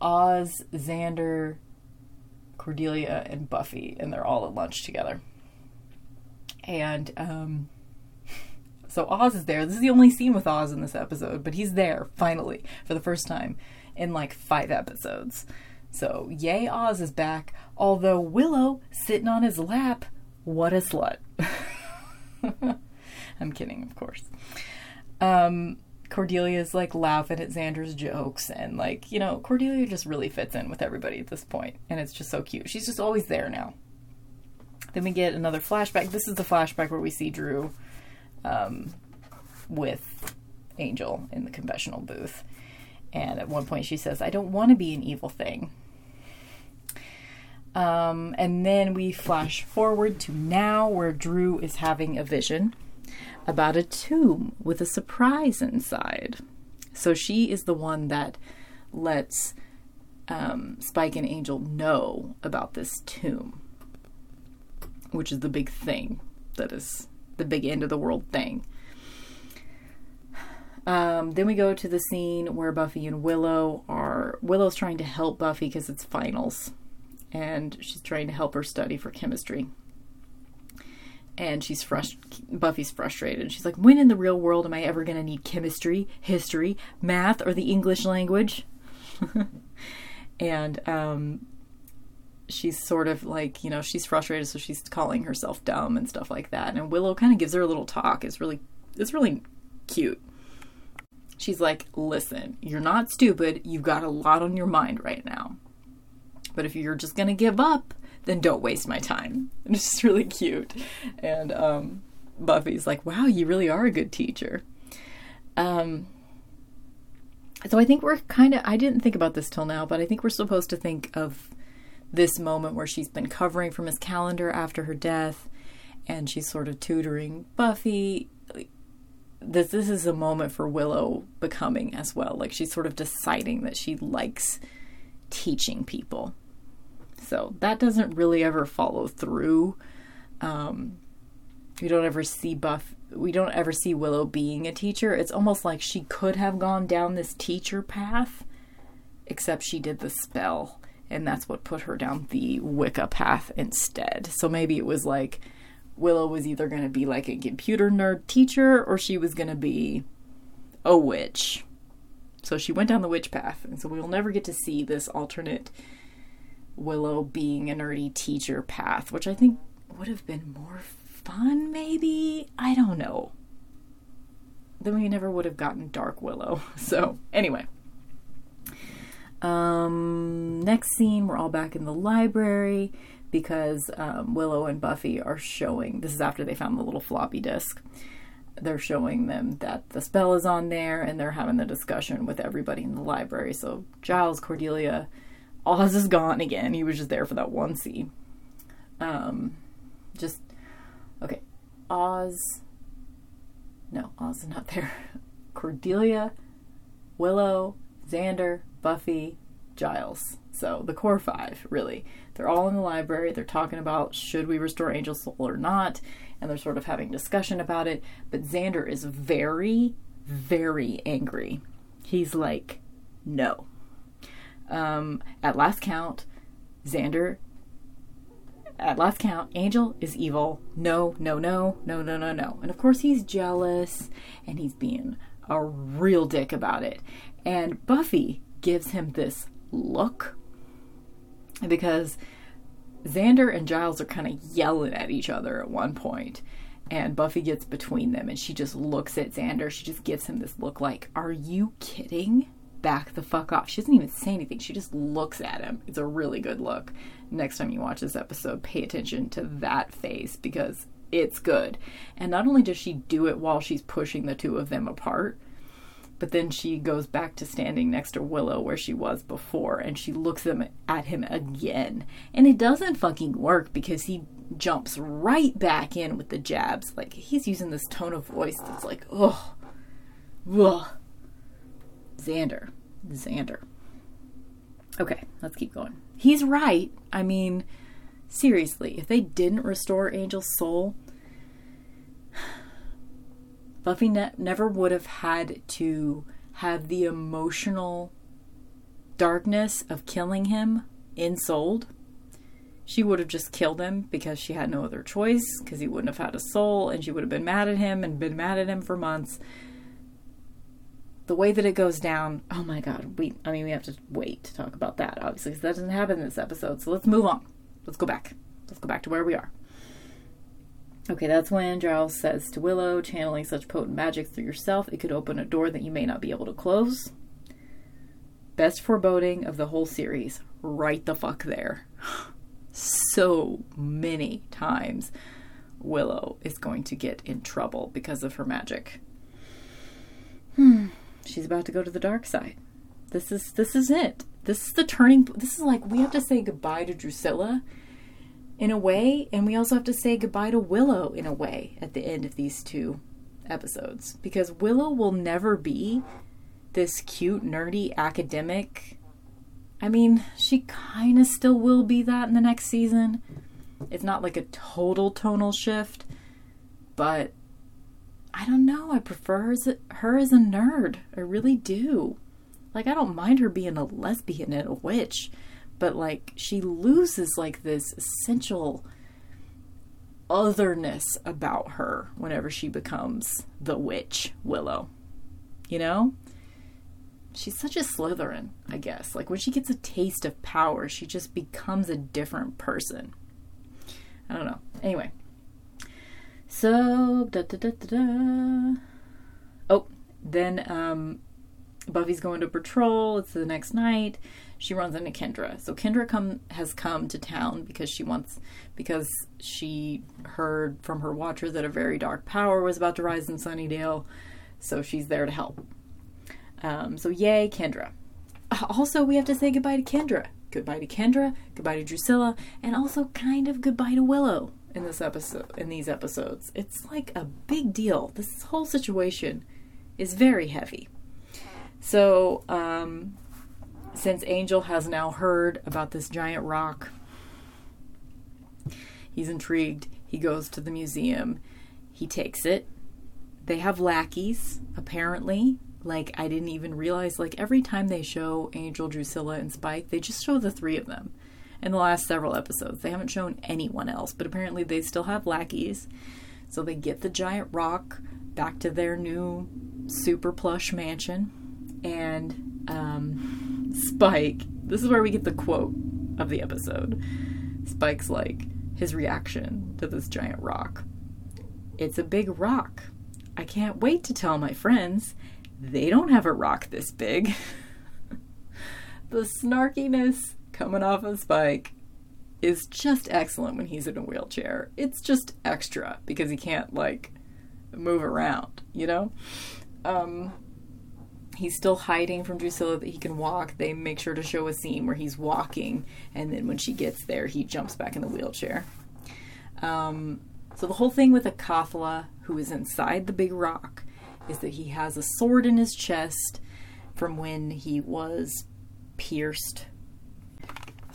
Oz, Xander, Cordelia, and Buffy, and they're all at lunch together. And, um... So Oz is there. This is the only scene with Oz in this episode, but he's there, finally, for the first time in like five episodes. So yay, Oz is back. Although Willow, sitting on his lap, what a slut. I'm kidding, of course. Um, Cordelia's like laughing at Xander's jokes and like, you know, Cordelia just really fits in with everybody at this point, and it's just so cute. She's just always there now. Then we get another flashback. This is the flashback where we see Drew Um, with Angel in the confessional booth. And at one point she says, I don't want to be an evil thing. Um, and then we flash forward to now, where Drew is having a vision about a tomb with a surprise inside. So she is the one that lets um, Spike and Angel know about this tomb, which is the big thing that is the big end of the world thing. Um, then we go to the scene where Buffy and Willow are, Willow's trying to help Buffy because it's finals and she's trying to help her study for chemistry. And she's frustrated, Buffy's frustrated. She's like, when in the real world am I ever going to need chemistry, history, math, or the English language? and, um, she's sort of like, you know, she's frustrated, so she's calling herself dumb and stuff like that. And Willow kind of gives her a little talk. It's really, it's really cute. She's like, listen, you're not stupid. You've got a lot on your mind right now. But if you're just going to give up, then don't waste my time. And it's just really cute. And um, Buffy's like, wow, you really are a good teacher. Um, so I think we're kind of, I didn't think about this till now, but I think we're supposed to think of this moment where she's been covering from his calendar after her death and she's sort of tutoring Buffy. This, this is a moment for Willow becoming as well. Like she's sort of deciding that she likes teaching people. So that doesn't really ever follow through. Um, we don't ever see Buff. We don't ever see Willow being a teacher. It's almost like she could have gone down this teacher path, except she did the spell. And that's what put her down the Wicca path instead. So maybe it was like Willow was either going to be like a computer nerd teacher or she was going to be a witch. So she went down the witch path. And so we'll never get to see this alternate Willow being a nerdy teacher path, which I think would have been more fun maybe. I don't know. Then we never would have gotten Dark Willow. So anyway. Um, next scene, we're all back in the library because, um, Willow and Buffy are showing, this is after they found the little floppy disk. They're showing them that the spell is on there and they're having the discussion with everybody in the library. So Giles, Cordelia, Oz is gone again. He was just there for that one scene. Um, just, okay. Oz, no, Oz is not there. Cordelia, Willow, Xander, Buffy, Giles. So the core five, really. They're all in the library. They're talking about should we restore Angel's soul or not? And they're sort of having discussion about it. But Xander is very, very angry. He's like, no. Um, at last count, Xander, at last count, Angel is evil. No, no, no, no, no, no, no. And of course he's jealous and he's being a real dick about it. And Buffy gives him this look because Xander and Giles are kind of yelling at each other at one point, and Buffy gets between them, and she just looks at Xander. She just gives him this look like, are you kidding? Back the fuck off. She doesn't even say anything. She just looks at him. It's a really good look. Next time you watch this episode, pay attention to that face, because it's good. And not only does she do it while she's pushing the two of them apart, but then she goes back to standing next to Willow where she was before, and she looks at him again. And it doesn't fucking work, because he jumps right back in with the jabs. Like, he's using this tone of voice that's like, oh, ugh. Xander. Xander. Okay, let's keep going. He's right. I mean, seriously, if they didn't restore Angel's soul, Buffy ne- never would have had to have the emotional darkness of killing him ensouled. She would have just killed him because she had no other choice, because he wouldn't have had a soul, and she would have been mad at him and been mad at him for months. The way that it goes down, oh my god, we, I mean, we have to wait to talk about that, obviously, because that doesn't happen in this episode, so let's move on. Let's go back. Let's go back to where we are. Okay, that's when Giles says to Willow, channeling such potent magic through yourself, it could open a door that you may not be able to close. Best foreboding of the whole series. Right the fuck there. So many times Willow is going to get in trouble because of her magic. Hmm. She's about to go to the dark side. This is this is it. This is the turning. This is like, we have to say goodbye to Drusilla in a way, and we also have to say goodbye to Willow in a way at the end of these two episodes, because Willow will never be this cute, nerdy academic. I mean, she kind of still will be that in the next season. It's not like a total tonal shift, but I don't know. I prefer her as, a, her as a nerd. I really do. Like, I don't mind her being a lesbian and a witch, but like, she loses like this essential otherness about her whenever she becomes the witch Willow. You know? She's such a Slytherin, I guess. Like, when she gets a taste of power, she just becomes a different person. I don't know. Anyway. So, da da da da da. Oh, then um, Buffy's going to patrol. It's the next night. She runs into Kendra. So Kendra come has come to town because she wants because she heard from her watcher that a very dark power was about to rise in Sunnydale. So she's there to help. Um, so yay, Kendra. Also, we have to say goodbye to Kendra. Goodbye to Kendra. Goodbye to Drusilla, and also kind of goodbye to Willow. In this episode, in these episodes, it's like a big deal. This whole situation is very heavy. So, um, since Angel has now heard about this giant rock, he's intrigued. He goes to the museum. He takes it. They have lackeys, apparently. Like, I didn't even realize, like, every time they show Angel, Drusilla, and Spike, they just show the three of them. In the last several episodes, they haven't shown anyone else, but apparently they still have lackeys. So they get the giant rock back to their new super plush mansion. And um, Spike, this is where we get the quote of the episode. Spike's like, his reaction to this giant rock. It's a big rock. I can't wait to tell my friends. They don't have a rock this big. The snarkiness coming off of Spike is just excellent when he's in a wheelchair. It's just extra because he can't, like, move around, you know? Um, he's still hiding from Drusilla that he can walk. They make sure to show a scene where he's walking, and then when she gets there, he jumps back in the wheelchair. Um, so the whole thing with Acathla, who is inside the big rock, is that he has a sword in his chest from when he was pierced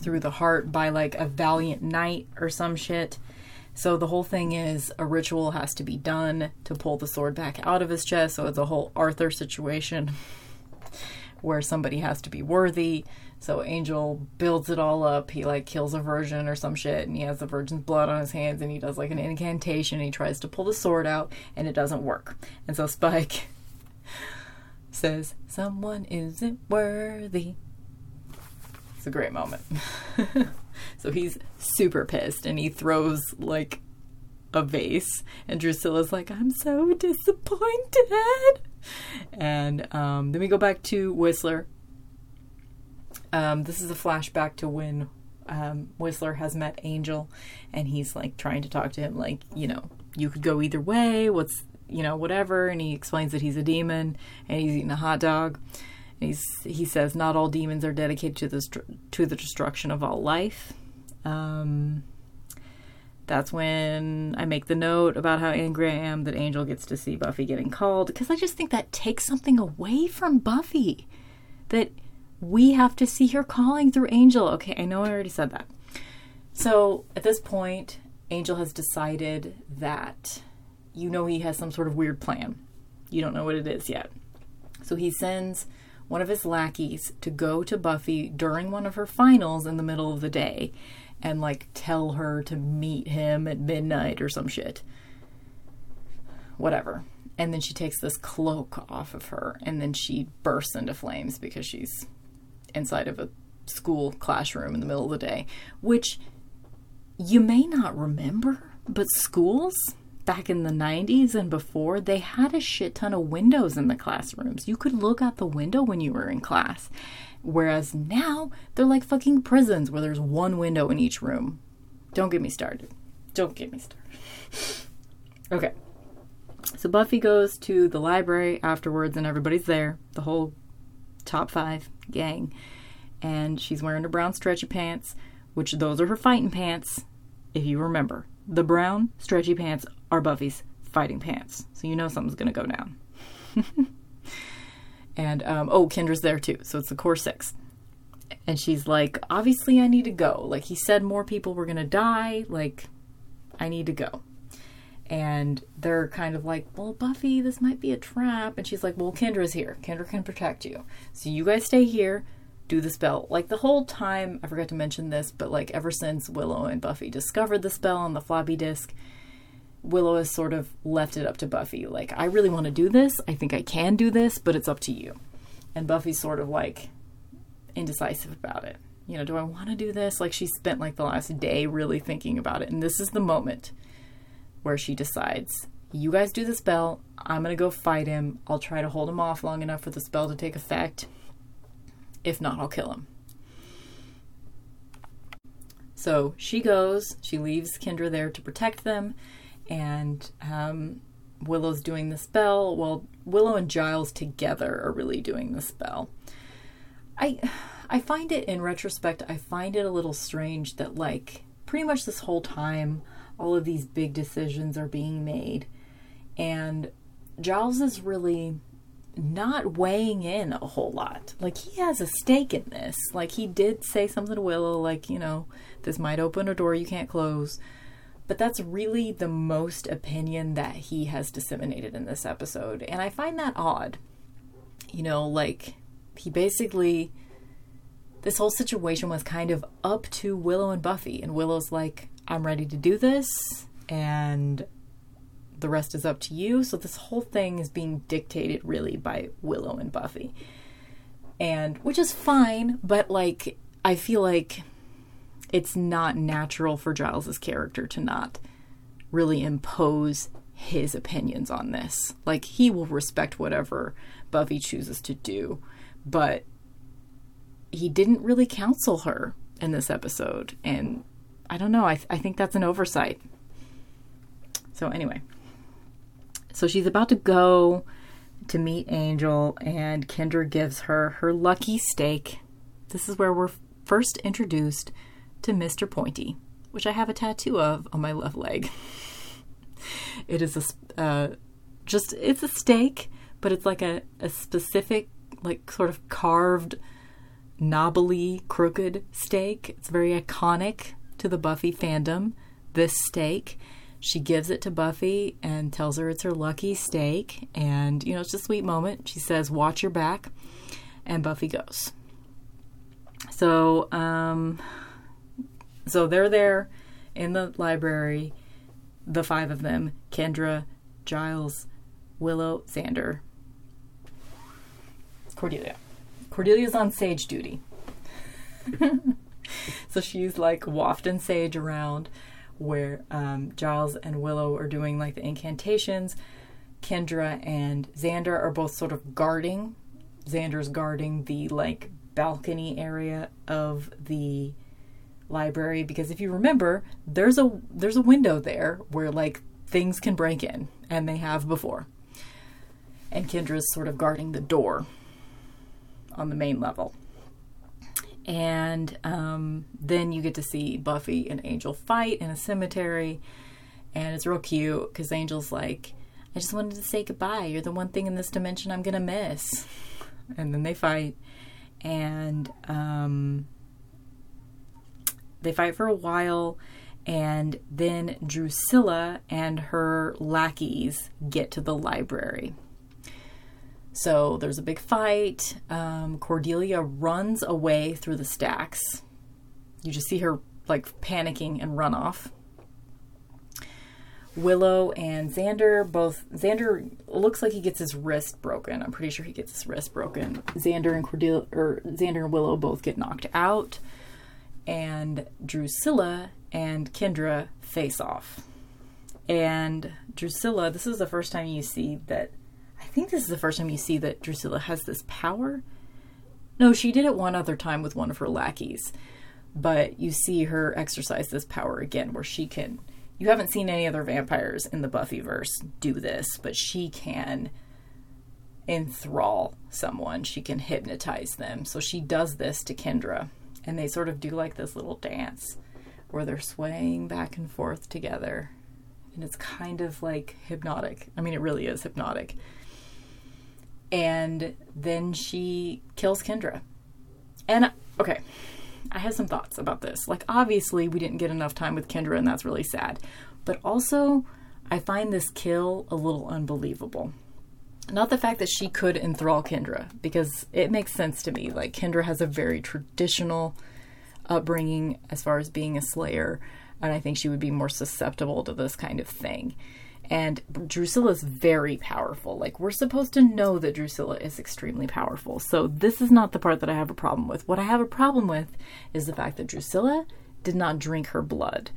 through the heart by like a valiant knight or some shit. So the whole thing is a ritual has to be done to pull the sword back out of his chest. So it's a whole Arthur situation where somebody has to be worthy. So Angel builds it all up. He like kills a virgin or some shit, and he has the virgin's blood on his hands, and he does like an incantation, and he tries to pull the sword out, and it doesn't work. And so Spike says, someone isn't worthy. It's a great moment. So he's super pissed and he throws like a vase and Drusilla's like, I'm so disappointed. And um, then we go back to Whistler. Um, this is a flashback to when um, Whistler has met Angel and he's like trying to talk to him like, you know, you could go either way. What's, you know, whatever. And he explains that he's a demon and he's eating a hot dog. And he's, he says, not all demons are dedicated to this, to the destruction of all life. Um, that's when I make the note about how angry I am that Angel gets to see Buffy getting called. Because I just think that takes something away from Buffy. That we have to see her calling through Angel. Okay, I know I already said that. So at this point, Angel has decided that, you know, he has some sort of weird plan. You don't know what it is yet. So he sends one of his lackeys to go to Buffy during one of her finals in the middle of the day and like tell her to meet him at midnight or some shit. Whatever. And then she takes this cloak off of her and then she bursts into flames because she's inside of a school classroom in the middle of the day, which you may not remember, but schools back in the nineties and before, they had a shit ton of windows in the classrooms. You could look out the window when you were in class. Whereas now, they're like fucking prisons where there's one window in each room. Don't get me started. Don't get me started. Okay. So Buffy goes to the library afterwards and everybody's there. The whole top five gang. And she's wearing her brown stretchy pants, which those are her fighting pants, if you remember. The brown stretchy pants are Buffy's fighting pants. So you know something's going to go down. And, um, oh, Kendra's there too. So it's the core six. And she's like, obviously I need to go. Like he said, more people were going to die. Like I need to go. And they're kind of like, well, Buffy, this might be a trap. And she's like, well, Kendra's here. Kendra can protect you. So you guys stay here. Do the spell. Like the whole time, I forgot to mention this, but like ever since Willow and Buffy discovered the spell on the floppy disk, Willow has sort of left it up to Buffy. Like, I really want to do this. I think I can do this, but it's up to you. And Buffy's sort of like indecisive about it. You know, do I want to do this? Like she spent like the last day really thinking about it. And this is the moment where she decides, you guys do the spell. I'm going to go fight him. I'll try to hold him off long enough for the spell to take effect. If not, I'll kill him. So she goes, she leaves Kendra there to protect them. And um, Willow's doing the spell. Well, Willow and Giles together are really doing the spell. I, I find it in retrospect, I find it a little strange that like pretty much this whole time, all of these big decisions are being made. And Giles is really not weighing in a whole lot. Like he has a stake in this. Like he did say something to Willow, like, you know, this might open a door you can't close. But that's really the most opinion that he has disseminated in this episode. And I find that odd. You know, like he basically, this whole situation was kind of up to Willow and Buffy. And Willow's like, I'm ready to do this. And the rest is up to you. So this whole thing is being dictated really by Willow and Buffy. And which is fine, but like I feel like it's not natural for Giles's character to not really impose his opinions on this. Like he will respect whatever Buffy chooses to do, but he didn't really counsel her in this episode. And I don't know, I, th- I think that's an oversight. So anyway, so she's about to go to meet Angel, and Kendra gives her her lucky stake. This is where we're first introduced to Mister Pointy, which I have a tattoo of on my left leg. It is a, uh, just, it's a stake, but it's like a, a specific, like sort of carved, knobbly, crooked stake. It's very iconic to the Buffy fandom, this stake. She gives it to Buffy and tells her it's her lucky stake. And, you know, it's a sweet moment. She says, watch your back. And Buffy goes. So, um, so they're there in the library, the five of them, Kendra, Giles, Willow, Xander, Cordelia. Cordelia's on sage duty. So she's like wafting sage around where um, Giles and Willow are doing like the incantations. Kendra and Xander are both sort of guarding. Xander's guarding the like balcony area of the library, because if you remember, there's a there's a window there where like things can break in, and they have before. And Kendra's sort of guarding the door on the main level. And um, then you get to see Buffy and Angel fight in a cemetery, and it's real cute because Angel's like, I just wanted to say goodbye. You're the one thing in this dimension I'm gonna miss. And then they fight, and um, they fight for a while, and then Drusilla and her lackeys get to the library. So there's a big fight. Um, Cordelia runs away through the stacks. You just see her like panicking and run off. Willow and Xander both... Xander looks like he gets his wrist broken. I'm pretty sure he gets his wrist broken. Xander and Cordelia... or Xander and Willow both get knocked out. And Drusilla and Kendra face off. And Drusilla... This is the first time you see that... I think this is the first time you see that Drusilla has this power. No, she did it one other time with one of her lackeys. But you see her exercise this power again where she can... You haven't seen any other vampires in the Buffyverse do this, but she can enthrall someone. She can hypnotize them. So she does this to Kendra, and they sort of do like this little dance where they're swaying back and forth together. And it's kind of like hypnotic. I mean, it really is hypnotic. And then she kills Kendra. And, okay... I had some thoughts about this. Like, obviously, we didn't get enough time with Kendra, and that's really sad. But also, I find this kill a little unbelievable. Not the fact that she could enthrall Kendra, because it makes sense to me. Like, Kendra has a very traditional upbringing as far as being a slayer, and I think she would be more susceptible to this kind of thing. And Drusilla's very powerful. Like, we're supposed to know that Drusilla is extremely powerful. So this is not the part that I have a problem with. What I have a problem with is the fact that Drusilla did not drink her blood.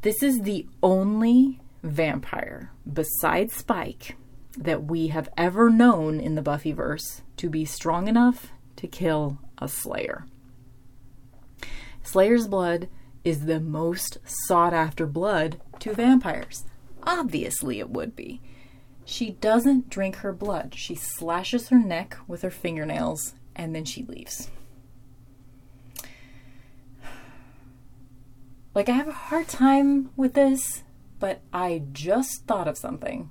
This is the only vampire besides Spike that we have ever known in the Buffyverse to be strong enough to kill a Slayer. Slayer's blood is the most sought-after blood to vampires. Obviously it would be. She doesn't drink her blood. She slashes her neck with her fingernails, and then she leaves. Like, I have a hard time with this, but I just thought of something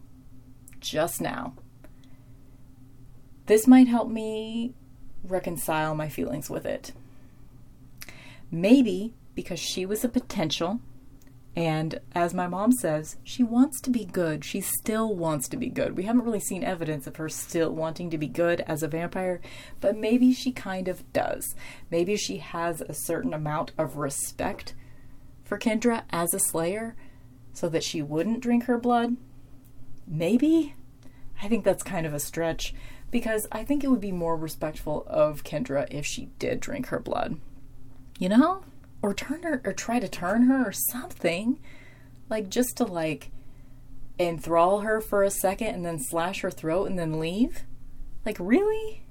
just now. This might help me reconcile my feelings with it. Maybe because she was a potential. And as my mom says, she wants to be good. She still wants to be good. We haven't really seen evidence of her still wanting to be good as a vampire, but maybe she kind of does. Maybe she has a certain amount of respect for Kendra as a slayer so that she wouldn't drink her blood. Maybe? I think that's kind of a stretch, because I think it would be more respectful of Kendra if she did drink her blood. You know? Or turn her, or try to turn her, or something, like just to like enthrall her for a second and then slash her throat and then leave. Like, really?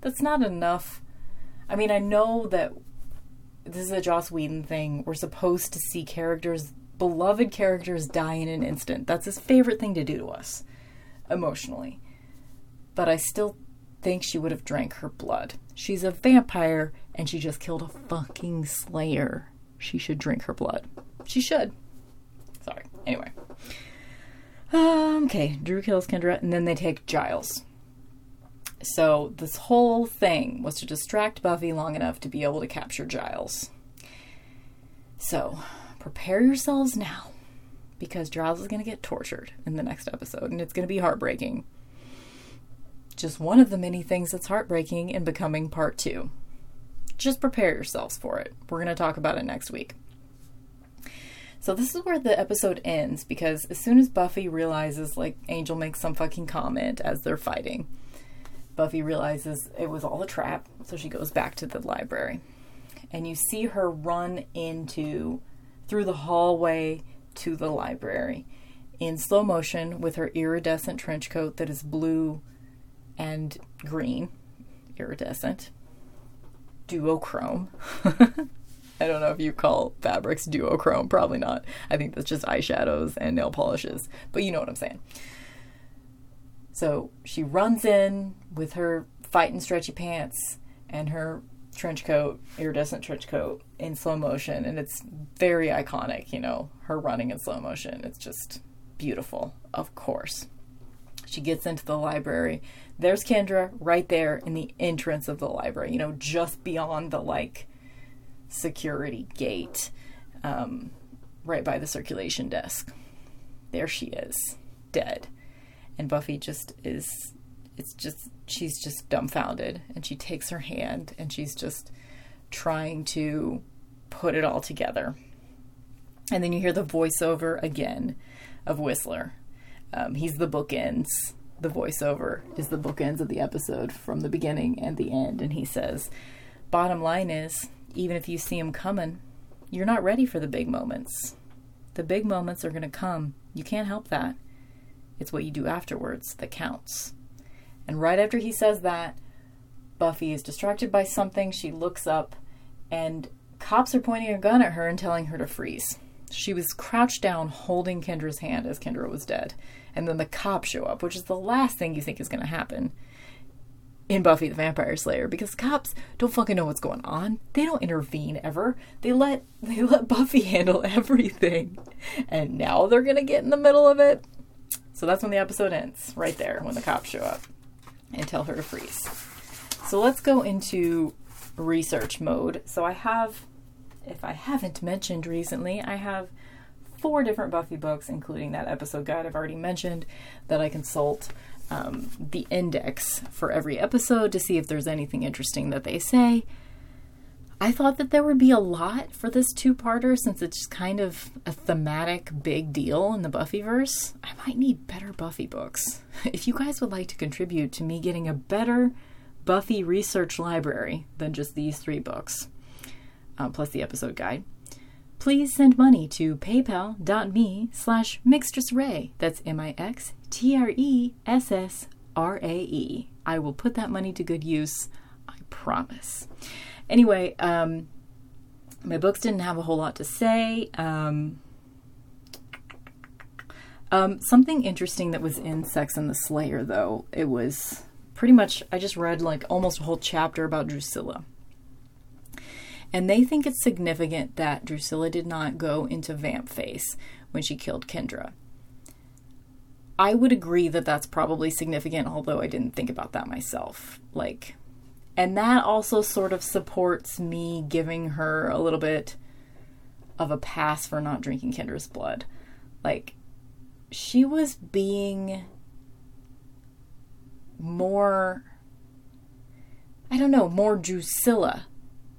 That's not enough. I mean, I know that this is a Joss Whedon thing. We're supposed to see characters, beloved characters, die in an instant. That's his favorite thing to do to us, emotionally. But I still think she would have drank her blood. She's a vampire, and she just killed a fucking slayer. She should drink her blood. She should. Sorry. Anyway. Um, okay. Drew kills Kendra, and then they take Giles. So this whole thing was to distract Buffy long enough to be able to capture Giles. So prepare yourselves now, because Giles is going to get tortured in the next episode, and it's going to be heartbreaking. Just one of the many things that's heartbreaking in Becoming Part two. Just prepare yourselves for it. We're going to talk about it next week. So this is where the episode ends, because as soon as Buffy realizes, like, Angel makes some fucking comment as they're fighting, Buffy realizes it was all a trap, so she goes back to the library. And you see her run into, through the hallway to the library in slow motion with her iridescent trench coat that is blue and green. Iridescent. Duochrome. I don't know if you call fabrics duochrome. Probably not. I think that's just eyeshadows and nail polishes. But you know what I'm saying. So she runs in with her fighting stretchy pants and her trench coat, iridescent trench coat, in slow motion, and it's very iconic, you know, her running in slow motion. It's just beautiful, of course. She gets into the library. There's Kendra right there in the entrance of the library, you know, just beyond the, like, security gate, um, right by the circulation desk. There she is, dead. And Buffy just is... It's just, she's just dumbfounded, and she takes her hand and she's just trying to put it all together. And then you hear the voiceover again of Whistler. Um, he's the bookends. The voiceover is the bookends of the episode from the beginning and the end. And he says, bottom line is, even if you see them coming, you're not ready for the big moments. The big moments are going to come. You can't help that. It's what you do afterwards that counts. And right after he says that, Buffy is distracted by something. She looks up, and cops are pointing a gun at her and telling her to freeze. She was crouched down holding Kendra's hand as Kendra was dead. And then the cops show up, which is the last thing you think is going to happen in Buffy the Vampire Slayer. Because cops don't fucking know what's going on. They don't intervene ever. They let, they let Buffy handle everything. And now they're going to get in the middle of it. So that's when the episode ends. Right there, when the cops show up and tell her to freeze. So let's go into research mode. So I have, if I haven't mentioned recently, I have four different Buffy books, including that episode guide I've already mentioned, that I consult um, the index for every episode to see if there's anything interesting that they say. I thought that there would be a lot for this two-parter, since it's just kind of a thematic big deal in the Buffyverse. I might need better Buffy books. If you guys would like to contribute to me getting a better Buffy research library than just these three books, um, plus the episode guide, please send money to paypal.me slash Mixtress Ray. That's M I X T R E S S R A E. I will put that money to good use, I promise. Anyway, um, my books didn't have a whole lot to say. Um, um, something interesting that was in Sex and the Slayer, though, it was pretty much, I just read like almost a whole chapter about Drusilla. And they think it's significant that Drusilla did not go into vamp face when she killed Kendra. I would agree that that's probably significant, although I didn't think about that myself. Like... And that also sort of supports me giving her a little bit of a pass for not drinking Kendra's blood. Like, she was being more, I don't know, more Drusilla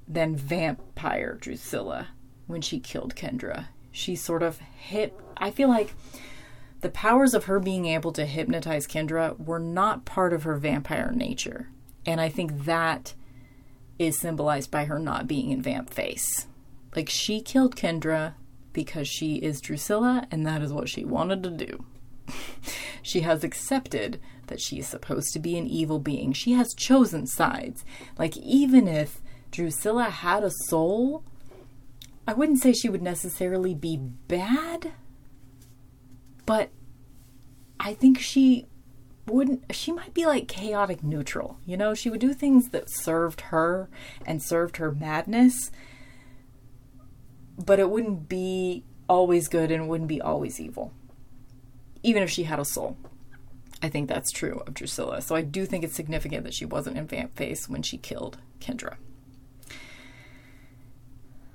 than vampire Drusilla when she killed Kendra. She sort of hit, I feel like the powers of her being able to hypnotize Kendra were not part of her vampire nature. And I think that is symbolized by her not being in vamp face. Like, she killed Kendra because she is Drusilla, and that is what she wanted to do. She has accepted that she is supposed to be an evil being. She has chosen sides. Like, even if Drusilla had a soul, I wouldn't say she would necessarily be bad, but I think she... wouldn't she might be like chaotic neutral, you know? She would do things that served her and served her madness, but it wouldn't be always good and it wouldn't be always evil, even if she had a soul. I think that's true of Drusilla. So I do think it's significant that she wasn't in vamp face when she killed Kendra.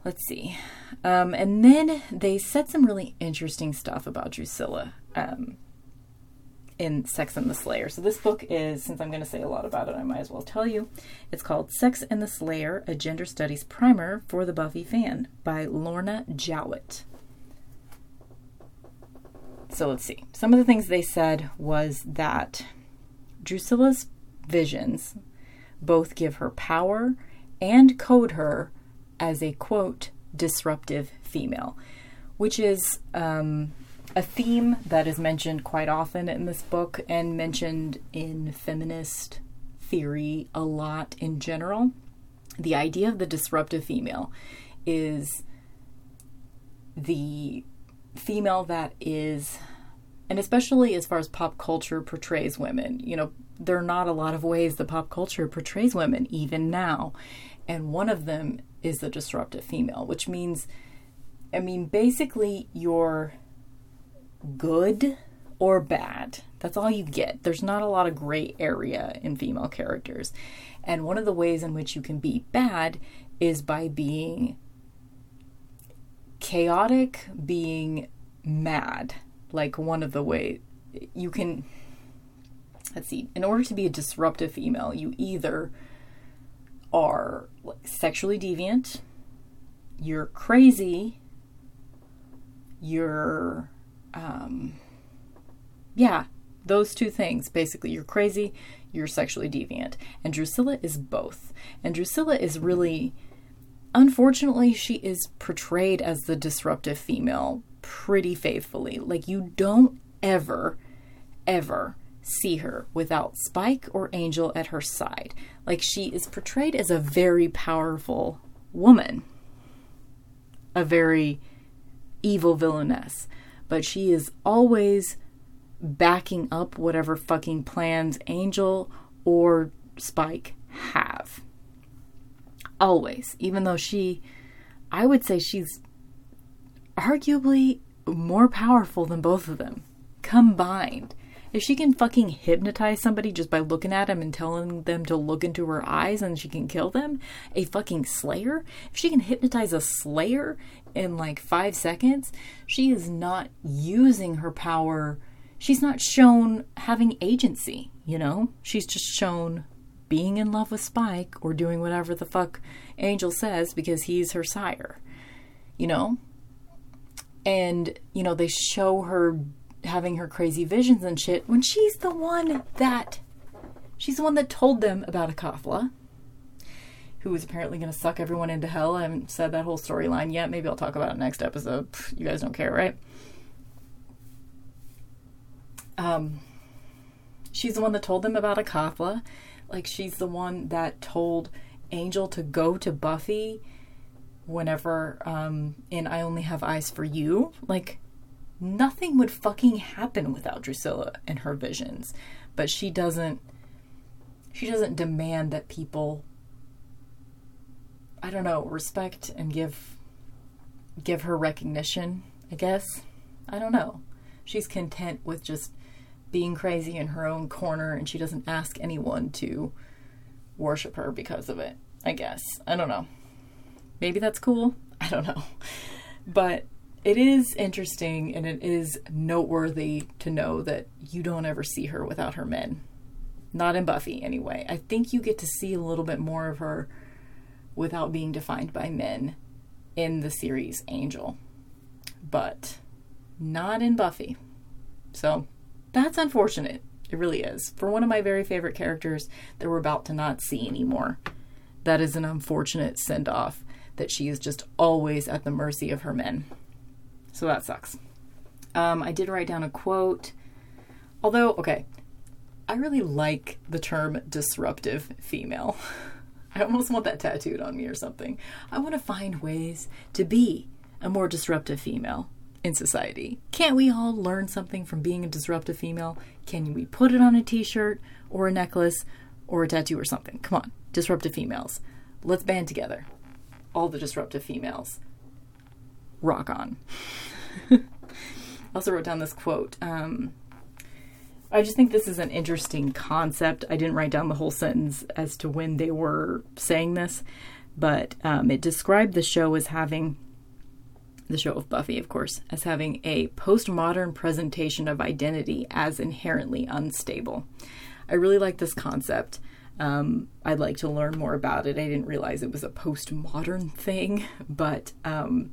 Let's see. Um, and then they said some really interesting stuff about Drusilla. Um, in Sex and the Slayer. So this book is, since I'm going to say a lot about it, I might as well tell you. It's called Sex and the Slayer, A Gender Studies Primer for the Buffy Fan by Lorna Jowett. So let's see. Some of the things they said was that Drusilla's visions. Both give her power and code her as a, quote, disruptive female, which is um, a theme that is mentioned quite often in this book and mentioned in feminist theory a lot in general. The idea of the disruptive female is the female that is, and especially as far as pop culture portrays women, you know, there are not a lot of ways the pop culture portrays women even now. And one of them is the disruptive female, which means, I mean, basically you're good or bad. That's all you get. There's not a lot of gray area in female characters. And one of the ways in which you can be bad is by being chaotic, being mad. Like one of the ways you can, let's see, in order to be a disruptive female, you either are sexually deviant, you're crazy, you're, um, yeah, those two things. Basically, you're crazy, you're sexually deviant. And Drusilla is both. And Drusilla is really, unfortunately, she is portrayed as the disruptive female pretty faithfully. Like, you don't ever, ever see her without Spike or Angel at her side. Like, she is portrayed as a very powerful woman, a very evil villainess, but she is always backing up whatever fucking plans Angel or Spike have. Always. Even though she, I would say she's arguably more powerful than both of them combined. If she can fucking hypnotize somebody just by looking at them and telling them to look into her eyes and she can kill them, a fucking slayer, if she can hypnotize a slayer in like five seconds, she is not using her power. She's not shown having agency, you know? She's just shown being in love with Spike or doing whatever the fuck Angel says because he's her sire, you know? And, you know, they show her having her crazy visions and shit when she's the one that, she's the one that told them about Acathla, who was apparently going to suck everyone into hell. I haven't said that whole storyline yet. Maybe I'll talk about it next episode. You guys don't care, right? Um, she's the one that told them about Acathla. Like, she's the one that told Angel to go to Buffy whenever, um, in I Only Have Eyes for You. Like, nothing would fucking happen without Drusilla and her visions. But she doesn't, she doesn't demand that people, I don't know, respect and give, give her recognition, I guess. I don't know. She's content with just being crazy in her own corner, and she doesn't ask anyone to worship her because of it, I guess. I don't know. Maybe that's cool. I don't know. But it is interesting, and it is noteworthy to know that you don't ever see her without her men. Not in Buffy, anyway. I think you get to see a little bit more of her without being defined by men in the series Angel. But not in Buffy. So that's unfortunate. It really is. For one of my very favorite characters that we're about to not see anymore. That is an unfortunate send-off that she is just always at the mercy of her men. So that sucks. Um, I did write down a quote. Although, okay, I really like the term disruptive female. I almost want that tattooed on me or something. I want to find ways to be a more disruptive female in society. Can't we all learn something from being a disruptive female? Can we put it on a t-shirt or a necklace or a tattoo or something? Come on, disruptive females. Let's band together. All the disruptive females. Rock on. I also wrote down this quote. Um, I just think this is an interesting concept. I didn't write down the whole sentence as to when they were saying this, but um, it described the show as having the show of Buffy, of course, as having a postmodern presentation of identity as inherently unstable. I really like this concept. Um, I'd like to learn more about it. I didn't realize it was a postmodern thing, but um,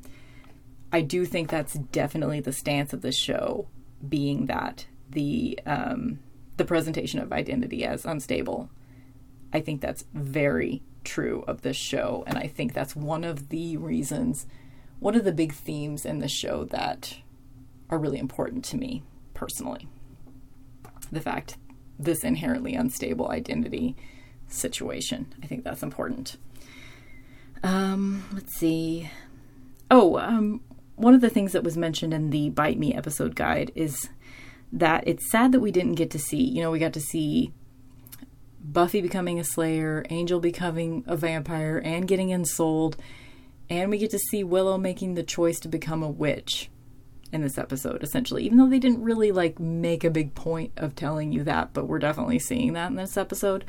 I do think that's definitely the stance of the show, being that the um, the presentation of identity as unstable I think that's very true of this show. And I think that's one of the reasons, one of the big themes in this show that are really important to me personally. The fact this inherently unstable identity situation. I think that's important. Um, let's see. Oh, um, one of the things that was mentioned in the Bite Me episode guide is that it's sad that we didn't get to see, you know, we got to see Buffy becoming a slayer, Angel becoming a vampire and getting ensouled, and we get to see Willow making the choice to become a witch in this episode, essentially, even though they didn't really like make a big point of telling you that, but we're definitely seeing that in this episode.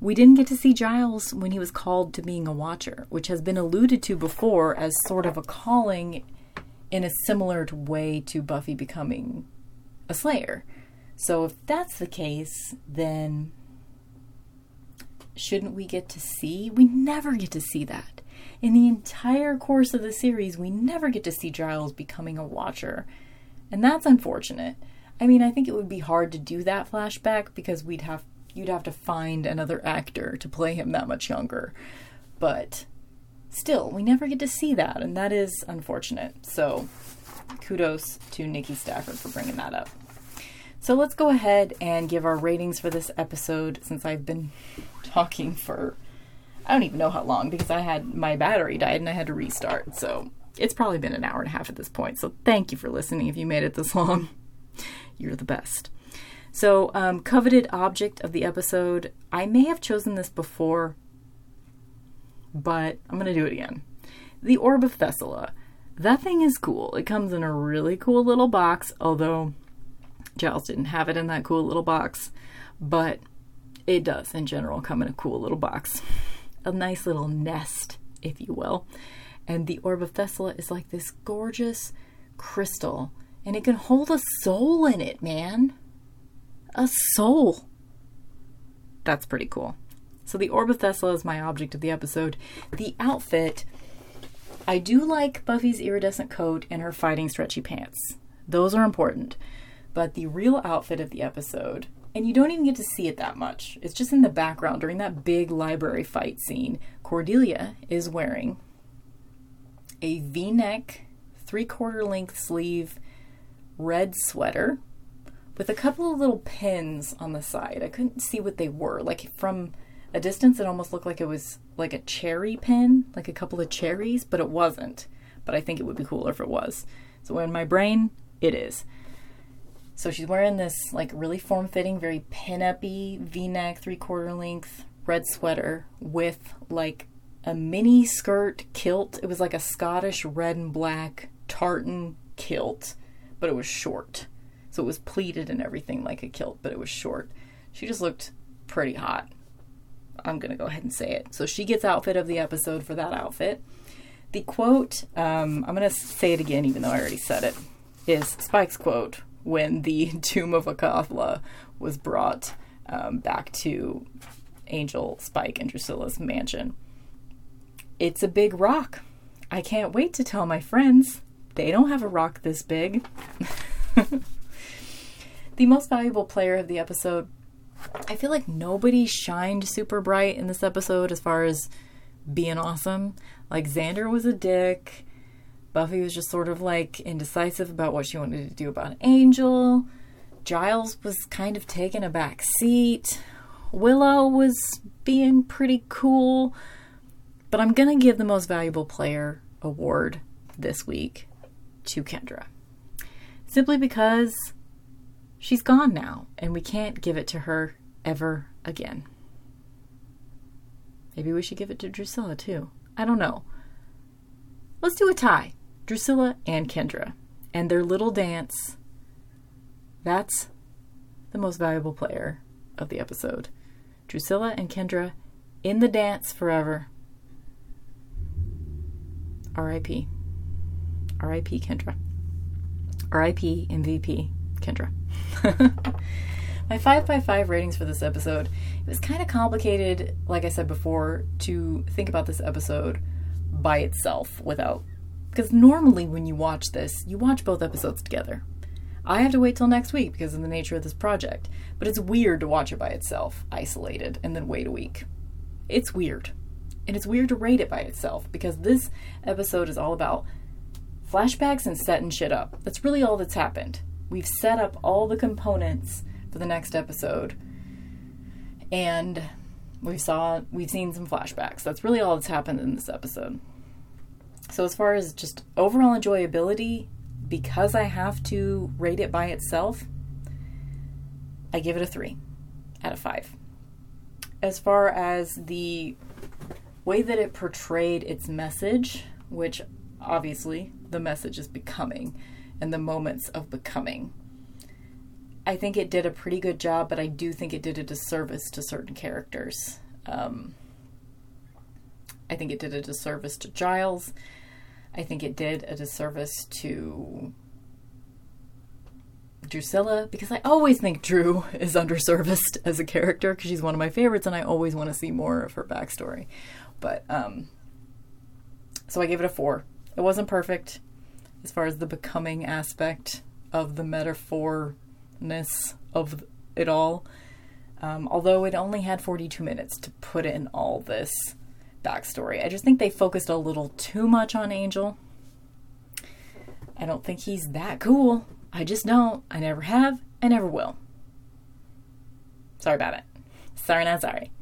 We didn't get to see Giles when he was called to being a watcher, which has been alluded to before as sort of a calling in a similar way to Buffy becoming a slayer. So if that's the case, then shouldn't we get to see? We never get to see that. In the entire course of the series, we never get to see Giles becoming a watcher. And that's unfortunate. I mean, I think it would be hard to do that flashback because we'd have you'd have to find another actor to play him that much younger. But still, we never get to see that, and that is unfortunate. So kudos to Nikki Stafford for bringing that up. So let's go ahead and give our ratings for this episode, since I've been talking for I don't even know how long, because I had my battery died and I had to restart. So it's probably been an hour and a half at this point. So thank you for listening. If you made it this long, you're the best. So um, coveted object of the episode. I may have chosen this before, but I'm going to do it again. The Orb of Thessala. That thing is cool. It comes in a really cool little box, although Giles didn't have it in that cool little box, but it does in general come in a cool little box. A nice little nest, if you will. And the Orb of Thessala is like this gorgeous crystal, and it can hold a soul in it, man. A soul. That's pretty cool. So the Orb of Thessala is my object of the episode. The outfit, I do like Buffy's iridescent coat and her fighting stretchy pants. Those are important. But the real outfit of the episode, and you don't even get to see it that much, it's just in the background during that big library fight scene, Cordelia is wearing a V-neck, three-quarter length sleeve, red sweater with a couple of little pins on the side. I couldn't see what they were. Like from a distance, it almost looked like it was like a cherry pin, like a couple of cherries, but it wasn't. But I think it would be cooler if it was. So in my brain, it is. So she's wearing this like really form-fitting, very pin-up-y V-neck, three-quarter length red sweater with like a mini skirt kilt. It was like a Scottish red and black tartan kilt, but it was short. So it was pleated and everything like a kilt, but it was short. She just looked pretty hot. I'm going to go ahead and say it. So she gets outfit of the episode for that outfit. The quote, um, I'm going to say it again, even though I already said it, is Spike's quote when the tomb of Acathla was brought um, back to Angel, Spike, and Drusilla's mansion. It's a big rock. I can't wait to tell my friends. They don't have a rock this big. The most valuable player of the episode. I feel like nobody shined super bright in this episode as far as being awesome. Like Xander was a dick. Buffy was just sort of like indecisive about what she wanted to do about Angel. Giles was kind of taking a back seat. Willow was being pretty cool. But I'm going to give the most valuable player award this week to Kendra. Simply because she's gone now and we can't give it to her ever again. Maybe we should give it to Drusilla too. I don't know. Let's do a tie. Drusilla and Kendra and their little dance. That's the most valuable player of the episode. Drusilla and Kendra in the dance forever. R I P R I P Kendra. R I P M V P Kendra. My five by five ratings for this episode. It was kind of complicated, like I said before, to think about this episode by itself without... Because normally when you watch this, you watch both episodes together. I have to wait till next week because of the nature of this project, but it's weird to watch it by itself, isolated, and then wait a week. It's weird. And it's weird to rate it by itself because this episode is all about flashbacks and setting shit up. That's really all that's happened. We've set up all the components for the next episode, and we saw, we've seen some flashbacks. That's really all that's happened in this episode. So as far as just overall enjoyability, because I have to rate it by itself, I give it a three out of five. As far as the way that it portrayed its message, which obviously the message is becoming and the moments of becoming, I think it did a pretty good job, but I do think it did a disservice to certain characters. Um, I think it did a disservice to Giles. I think it did a disservice to Drusilla, because I always think Drew is underserviced as a character because she's one of my favorites and I always want to see more of her backstory. But, um, so I gave it a four. It wasn't perfect as far as the becoming aspect of the metaphorness of it all. Um, although it only had forty-two minutes to put in all this backstory. I just think they focused a little too much on Angel. I don't think he's that cool. I just don't. I never have. I never will. Sorry about it. Sorry, not sorry.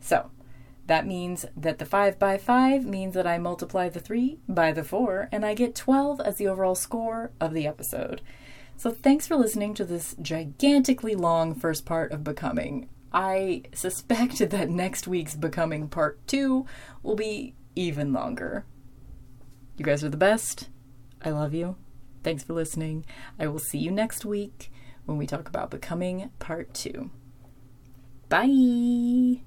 So that means that the five by five means that I multiply the three by the four and I get twelve as the overall score of the episode. So thanks for listening to this gigantically long first part of Becoming. I suspect that next week's Becoming Part two will be even longer. You guys are the best. I love you. Thanks for listening. I will see you next week when we talk about Becoming Part two. Bye!